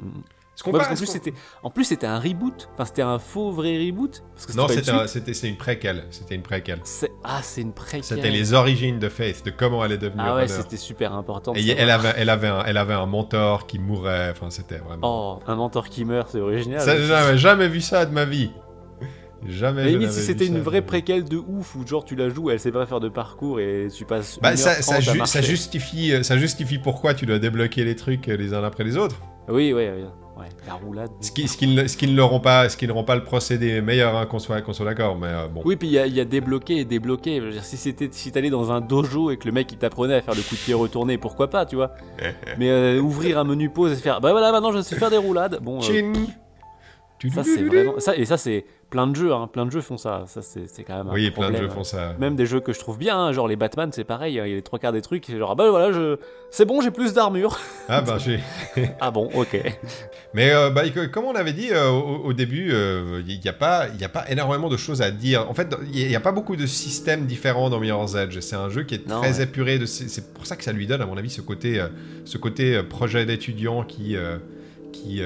En plus c'était un reboot, enfin c'était un faux vrai reboot. Parce que c'est une préquelle. C'est une préquelle. C'était les origines de Faith, de comment elle est devenue runner. Ah ouais, c'était super important. Et elle avait un mentor qui mourait, enfin c'était vraiment... Oh, un mentor qui meurt, c'est original. Ça, j'avais jamais vu ça de ma vie. Jamais. Limite si c'était une vraie préquelle de ouf où genre tu la joues, elle sait pas faire de parcours et tu passes. Bah ça justifie pourquoi tu dois débloquer les trucs les uns après les autres. Oui, ouais, la roulade. Ce qui ne rend pas le procédé meilleur, hein, qu'on soit d'accord, mais bon. Oui, puis il y a débloquer et débloquer. Je veux dire, si t'allais dans un dojo et que le mec il t'apprenait à faire le coup de pied retourné, pourquoi pas, tu vois. Mais ouvrir un menu pause et faire, bah voilà, maintenant je sais faire des roulades. Bon. Ça c'est vraiment ça, et ça c'est plein de jeux, hein. Plein de jeux font ça. Ça c'est quand même un problème. Plein de jeux font ça. Même des jeux que je trouve bien, hein, genre les Batman, c'est pareil. Hein. Il y a les 3/4 des trucs, genre bah voilà, c'est bon, j'ai plus d'armure. Ah bah j'ai. Ah bon, ok. Mais bah comme on avait dit au début, il y a pas énormément de choses à dire. En fait, il y a pas beaucoup de systèmes différents dans Mirror's Edge. C'est un jeu qui est très épuré. C'est pour ça que ça lui donne, à mon avis, ce côté projet d'étudiant qui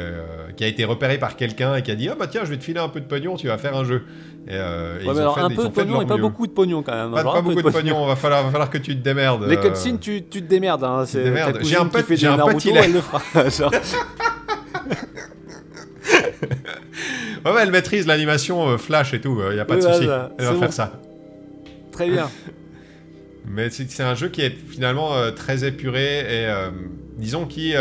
a été repéré par quelqu'un et qui a dit « Ah bah tiens, je vais te filer un peu de pognon, tu vas faire un jeu. » et ouais, mais alors un peu de pognon et pas beaucoup de pognon quand même. Pas beaucoup de pognon, va falloir que tu te démerdes. Les cutscenes, tu te démerdes. Hein, c'est démerdes. J'ai un pote qui fait des Naruto, elle le fera. Genre. Ouais, elle maîtrise l'animation Flash et tout, il n'y a pas de souci. Voilà, elle va faire ça. Très bien. Mais c'est un jeu qui est finalement très épuré et... disons qui,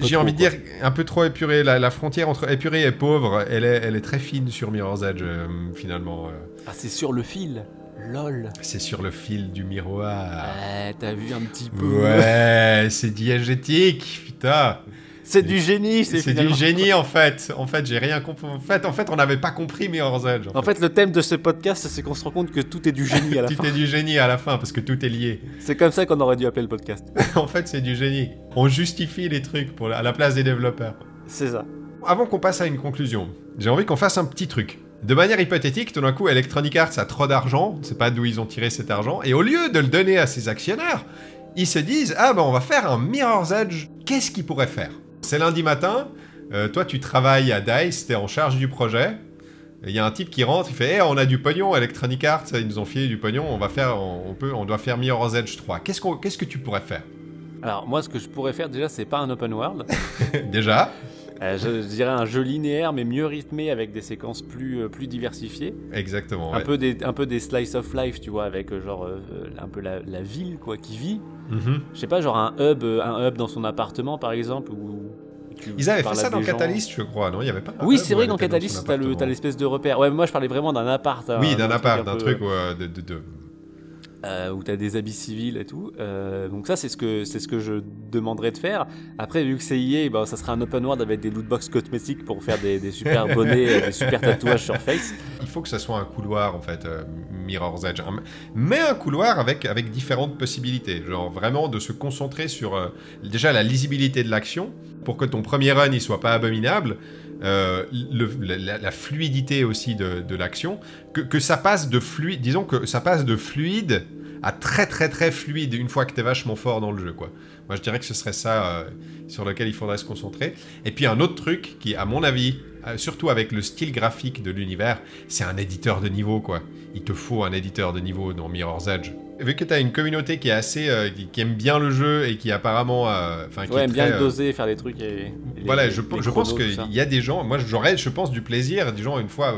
j'ai envie de dire, un peu trop épuré. La frontière entre épuré et pauvre, elle est très fine sur Mirror's Edge, finalement. Ah, c'est sur le fil, lol. C'est sur le fil du miroir. Ouais, t'as vu un petit peu. Ouais, c'est diégétique, putain. C'est du génie. C'est du génie, en fait. En fait, j'ai rien compris. En fait, on n'avait pas compris Mirror's Edge. En fait, le thème de ce podcast, c'est qu'on se rend compte que tout est du génie à la fin. Tout est du génie à la fin, parce que tout est lié. C'est comme ça qu'on aurait dû appeler le podcast. En fait, c'est du génie. On justifie les trucs à la place des développeurs. C'est ça. Avant qu'on passe à une conclusion, j'ai envie qu'on fasse un petit truc. De manière hypothétique, tout d'un coup, Electronic Arts a trop d'argent, on ne sait pas d'où ils ont tiré cet argent, et au lieu de le donner à ses actionnaires, ils se disent « Ah ben on va faire un Mirror's Edge, qu'est-ce qu'ils pourraient faire ?» C'est lundi matin, toi tu travailles à DICE, t'es en charge du projet, il y a un type qui rentre, il fait hey, « on a du pognon, Electronic Arts, ils nous ont filé du pognon, on doit faire Mirror's Edge 3, qu'est-ce que tu pourrais faire ?» Alors moi ce que je pourrais faire déjà, c'est pas un open world. Déjà. Je dirais un jeu linéaire mais mieux rythmé avec des séquences plus diversifiées. Exactement. Ouais. Un peu des slice of life, tu vois, avec genre un peu la ville quoi qui vit. Mm-hmm. Je sais pas, genre un hub dans son appartement par exemple où ils avaient fait ça dans Catalyst, je crois, non? Il y avait pas. Oui, c'est vrai, dans Catalyst, t'as l'espèce de repère. Ouais, moi je parlais vraiment d'un appart. Oui, d'un appart, d'un truc où t'as des habits civils et tout, donc ça c'est ce que je demanderais de faire. Après vu que c'est EA, ça sera un open world avec des lootbox cosmétiques pour faire des super bonnets, des super tatouages sur face. Il faut que ça soit un couloir en fait, Mirror's Edge, mais un couloir avec différentes possibilités, genre vraiment de se concentrer sur déjà la lisibilité de l'action pour que ton premier run il soit pas abominable. La fluidité aussi de l'action, que ça passe de fluide, disons que ça passe de fluide à très très très fluide une fois que t'es vachement fort dans le jeu quoi. Moi je dirais que ce serait ça sur lequel il faudrait se concentrer. Et puis un autre truc qui à mon avis, surtout avec le style graphique de l'univers, c'est un éditeur de niveau quoi. Il te faut un éditeur de niveau dans Mirror's Edge. Vu que t'as une communauté qui est assez qui aime bien le jeu et qui apparemment aime bien le doser, faire des trucs et voilà, je pense qu'il y a des gens, moi j'aurais du plaisir, des gens une fois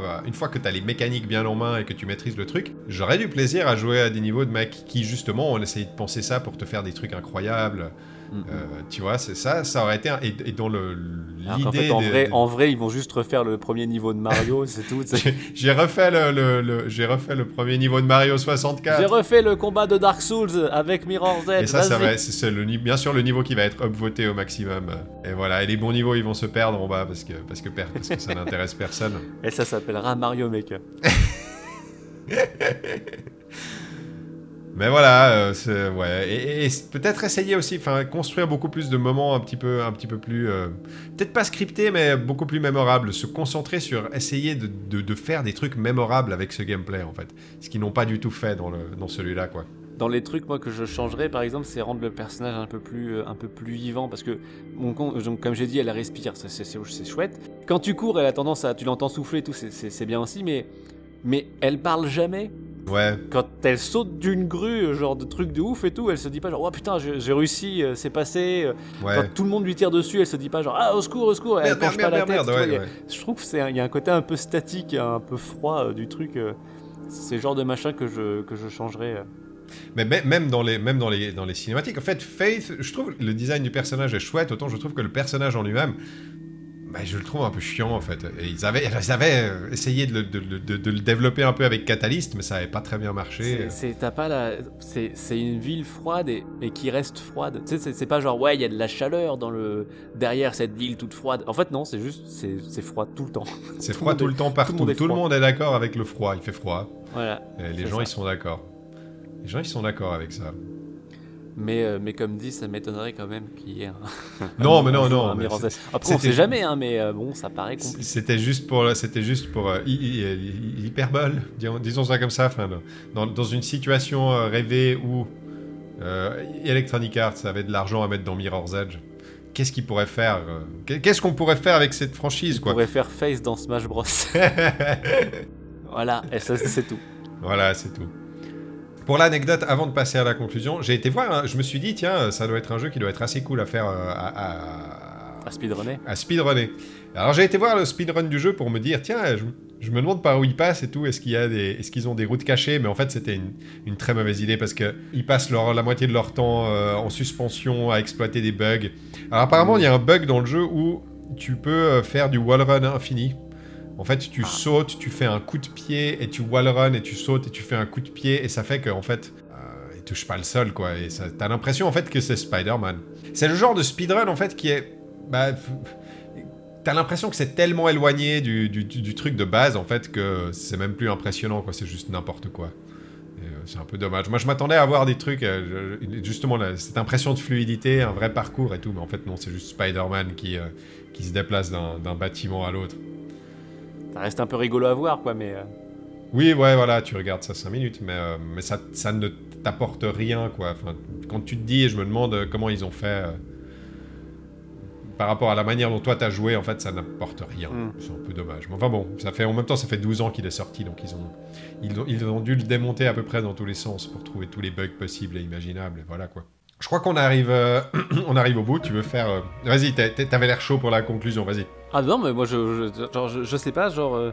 que t'as les mécaniques bien en main et que tu maîtrises le truc, j'aurais du plaisir à jouer à des niveaux de mecs qui justement ont essayé de penser ça pour te faire des trucs incroyables. Mm-hmm. Tu vois, c'est ça aurait été et dans l'idée en fait, en vrai ils vont juste refaire le premier niveau de Mario. C'est tout, j'ai refait le premier niveau de Mario 64, j'ai refait le combat de Dark Souls avec Mirror's Edge. Et c'est bien sûr le niveau qui va être upvoté au maximum, et voilà, et les bons niveaux ils vont se perdre en bas parce que ça n'intéresse personne, et ça s'appellera Mario Maker. Mais voilà, et peut-être essayer aussi, construire beaucoup plus de moments un petit peu plus, peut-être pas scriptés, mais beaucoup plus mémorables. Se concentrer sur essayer de faire des trucs mémorables avec ce gameplay en fait, ce qu'ils n'ont pas du tout fait dans celui-là quoi. Dans les trucs moi que je changerais par exemple, c'est rendre le personnage un peu plus vivant, parce que comme j'ai dit, elle respire, c'est chouette. Quand tu cours, elle a tendance tu l'entends souffler et tout, c'est bien aussi, mais elle parle jamais. Ouais. Quand elle saute d'une grue, genre de truc de ouf et tout, elle se dit pas genre « Oh putain, j'ai réussi, c'est passé ouais. ». Quand tout le monde lui tire dessus, elle se dit pas genre « Ah, au secours, au secours ». Elle penche pas la tête. Ouais. Je trouve qu'il y a un côté un peu statique, un peu froid du truc. C'est le genre de machin que je changerais. Mais même dans les cinématiques, en fait, Faith, je trouve le design du personnage est chouette, autant je trouve que le personnage en lui-même... je le trouve un peu chiant en fait. Et ils avaient essayé de le développer un peu avec Catalyst, mais ça n'avait pas très bien marché. C'est une ville froide et qui reste froide. Tu sais, c'est pas genre ouais, il y a de la chaleur derrière cette ville toute froide. En fait non, c'est juste c'est froid tout le temps. C'est froid tout le temps partout. Tout le monde est d'accord avec le froid. Il fait froid. Voilà. Et les gens ils sont d'accord. Les gens ils sont d'accord avec ça. Mais comme dit, ça m'étonnerait quand même qu'il y ait un Mirror's Edge. Après, on sait jamais, mais bon, ça paraît compliqué. C'était juste pour hyperbole, disons ça comme ça. Dans une situation rêvée où Electronic Arts avait de l'argent à mettre dans Mirror's Edge, qu'est-ce qu'ils pourraient faire? Qu'est-ce qu'on pourrait faire avec cette franchise quoi? On pourrait faire Face dans Smash Bros. Voilà, et ça, c'est tout. Voilà, c'est tout. Pour l'anecdote, avant de passer à la conclusion, j'ai été voir, je me suis dit, tiens, ça doit être un jeu qui doit être assez cool à faire à speedrunner. Alors j'ai été voir le speedrun du jeu pour me dire, tiens, je me demande par où ils passent et tout, est-ce qu'ils ont des routes cachées? Mais en fait, c'était une très mauvaise idée parce qu'ils passent la moitié de leur temps en suspension à exploiter des bugs. Alors apparemment, il y a un bug dans le jeu où tu peux faire du wallrun infini. En fait, tu sautes, tu fais un coup de pied, et tu wallrun, et tu sautes, et tu fais un coup de pied, et ça fait qu'en fait, il touche pas le sol, quoi. Et t'as l'impression, en fait, que c'est Spider-Man. C'est le genre de speedrun, en fait, qui est Bah, t'as l'impression que c'est tellement éloigné du truc de base, en fait, que c'est même plus impressionnant, quoi. C'est juste n'importe quoi. C'est un peu dommage. Moi, je m'attendais à avoir des trucs, justement, là, cette impression de fluidité, un vrai parcours et tout, mais en fait, non, c'est juste Spider-Man qui se déplace d'un bâtiment à l'autre. Ça reste un peu rigolo à voir, quoi, mais... Oui, ouais, voilà, tu regardes ça 5 minutes, mais ça ne t'apporte rien, quoi. Enfin, quand tu te dis, je me demande comment ils ont fait... par rapport à la manière dont toi t'as joué, en fait, ça n'apporte rien. C'est un peu dommage. Mais enfin bon, ça fait, en même temps, ça fait 12 ans qu'il est sorti, donc ils ont dû le démonter à peu près dans tous les sens pour trouver tous les bugs possibles et imaginables, et voilà, quoi. Je crois qu'on arrive, on arrive au bout. Tu veux faire... Vas-y, t'avais l'air chaud pour la conclusion, vas-y. Ah non, mais moi, je sais pas, genre...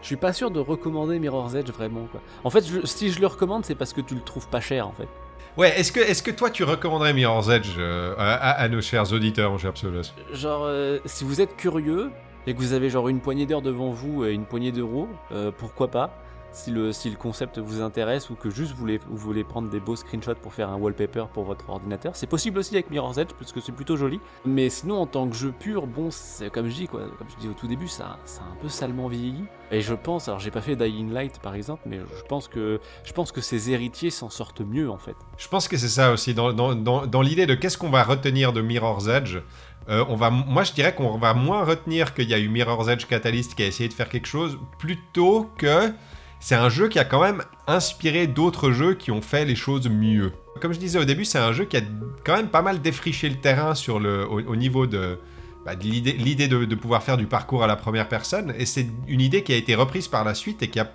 je suis pas sûr de recommander Mirror's Edge, vraiment, quoi. En fait, si je le recommande, c'est parce que tu le trouves pas cher, en fait. Ouais, est-ce que toi tu recommanderais Mirror's Edge à nos chers auditeurs, mon cher Pseudos ? Genre, si vous êtes curieux et que vous avez genre une poignée d'heures devant vous et une poignée d'euros, pourquoi pas ? Si le concept vous intéresse, ou que juste vous voulez prendre des beaux screenshots pour faire un wallpaper pour votre ordinateur, c'est possible aussi avec Mirror's Edge, parce que c'est plutôt joli. Mais sinon, en tant que jeu pur, bon, c'est, comme je dis au tout début, ça a un peu salement vieilli. Et je pense, alors j'ai pas fait Dying Light par exemple, mais je pense que ses héritiers s'en sortent mieux, en fait. Je pense que c'est ça aussi, dans l'idée de qu'est-ce qu'on va retenir de Mirror's Edge. Moi, je dirais qu'on va moins retenir qu'il y a eu Mirror's Edge Catalyst qui a essayé de faire quelque chose, plutôt que... C'est un jeu qui a quand même inspiré d'autres jeux qui ont fait les choses mieux. Comme je disais au début, c'est un jeu qui a quand même pas mal défriché le terrain au niveau de l'idée de pouvoir faire du parcours à la première personne. Et c'est une idée qui a été reprise par la suite et qui a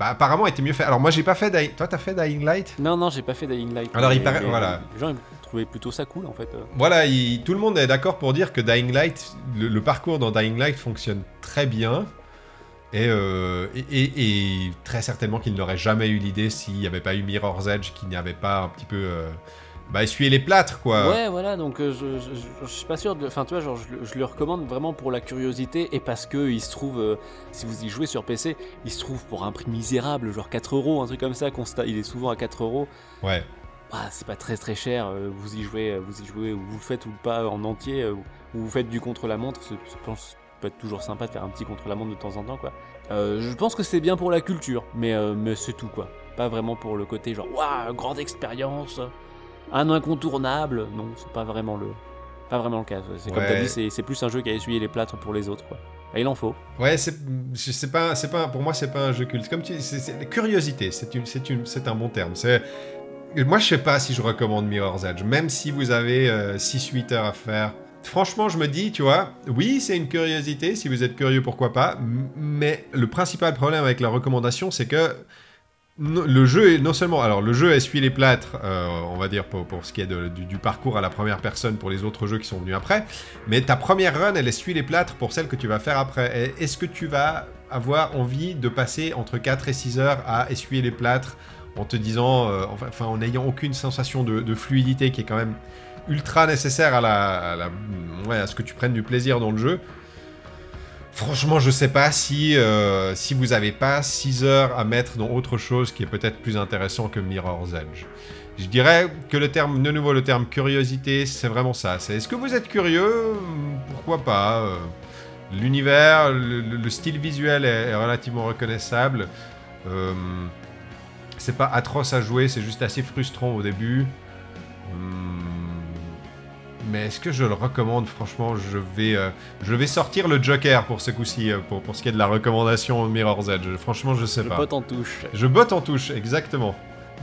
apparemment été mieux faite. Alors moi, j'ai pas fait... Toi, t'as fait Dying Light ? Non, j'ai pas fait Dying Light. Alors il paraît... Voilà. Les gens trouvaient plutôt ça cool, en fait. Voilà, tout le monde est d'accord pour dire que Dying Light, le parcours dans Dying Light fonctionne très bien. Et très certainement qu'il n'aurait jamais eu l'idée s'il n'y avait pas eu Mirror's Edge, qu'il n'y avait pas un petit peu essuyé les plâtres, quoi. Ouais, voilà, donc je suis pas sûr, enfin tu vois, genre je le recommande vraiment pour la curiosité, et parce que il se trouve, si vous y jouez sur PC, il se trouve pour un prix misérable, genre 4€, un truc comme ça, il est souvent à 4€. Ouais. Ah, c'est pas très très cher, vous y jouez, ou vous le faites ou pas en entier, ou vous faites du contre-la-montre, peut être toujours sympa de faire un petit contre-la-montre de temps en temps, quoi. Je pense que c'est bien pour la culture, mais c'est tout, quoi. Pas vraiment pour le côté genre waouh, grande expérience, un incontournable. Non, c'est pas vraiment le cas. C'est comme t'as dit, c'est plus un jeu qui a essuyé les plâtres pour les autres, quoi. Et il en faut. Ouais, c'est pas pour moi, c'est pas un jeu culte. Comme tu dis, c'est curiosité, c'est un bon terme. C'est... Moi, je sais pas si je recommande Mirror's Edge, même si vous avez 6-8 heures à faire. Franchement, je me dis, tu vois, oui, c'est une curiosité, si vous êtes curieux, pourquoi pas, mais le principal problème avec la recommandation, c'est que le jeu est non seulement... Alors, le jeu essuie les plâtres, on va dire, pour ce qui est du parcours à la première personne pour les autres jeux qui sont venus après, mais ta première run, elle essuie les plâtres pour celle que tu vas faire après. Est-ce que tu vas avoir envie de passer entre 4 et 6 heures à essuyer les plâtres en te disant... enfin, en n'ayant aucune sensation de fluidité qui est quand même... ultra nécessaire à ce que tu prennes du plaisir dans le jeu. Franchement, je sais pas si vous avez pas 6 heures à mettre dans autre chose qui est peut-être plus intéressant que Mirror's Edge. Je dirais que le terme curiosité, c'est vraiment ça. C'est est-ce que vous êtes curieux ? Pourquoi pas ? L'univers, le style visuel est relativement reconnaissable. C'est pas atroce à jouer, c'est juste assez frustrant au début. Mais est-ce que je le recommande ? Franchement, je vais sortir le Joker pour ce coup-ci, pour ce qui est de la recommandation Mirror's Edge. Franchement, je sais pas. Je botte en touche. Je botte en touche, exactement.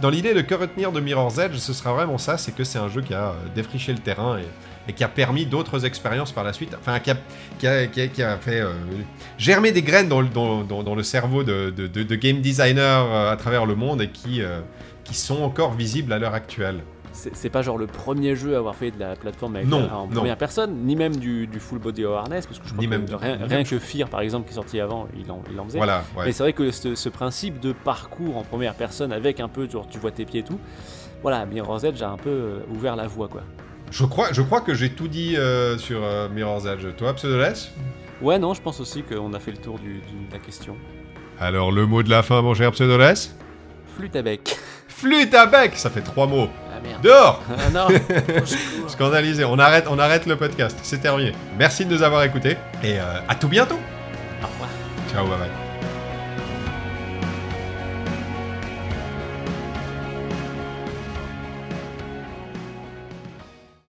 Dans l'idée de que retenir de Mirror's Edge, ce sera vraiment ça, c'est que c'est un jeu qui a défriché le terrain et qui a permis d'autres expériences par la suite, enfin, qui a fait germer des graines dans le cerveau de game designers à travers le monde et qui sont encore visibles à l'heure actuelle. C'est pas genre le premier jeu à avoir fait de la plateforme en première personne, ni même du full body harness, parce que je crois que Fear, par exemple, qui est sorti avant, il en faisait. Voilà, ouais. Mais c'est vrai que ce principe de parcours en première personne avec un peu, genre tu vois tes pieds et tout, voilà, Mirror's Edge a un peu ouvert la voie, quoi. Je crois que j'ai tout dit sur Mirror's Edge. Toi, Pseudoless ? Ouais, non, je pense aussi qu'on a fait le tour de la question. Alors, le mot de la fin, mon cher Pseudoless ? Flûte à bec. Flûte à bec ! Ça fait 3 mots. merde. Dehors. Non. Scandalisé. On arrête le podcast. C'est terminé. Merci de nous avoir écoutés et à tout bientôt. Au revoir. Ciao, bye bye.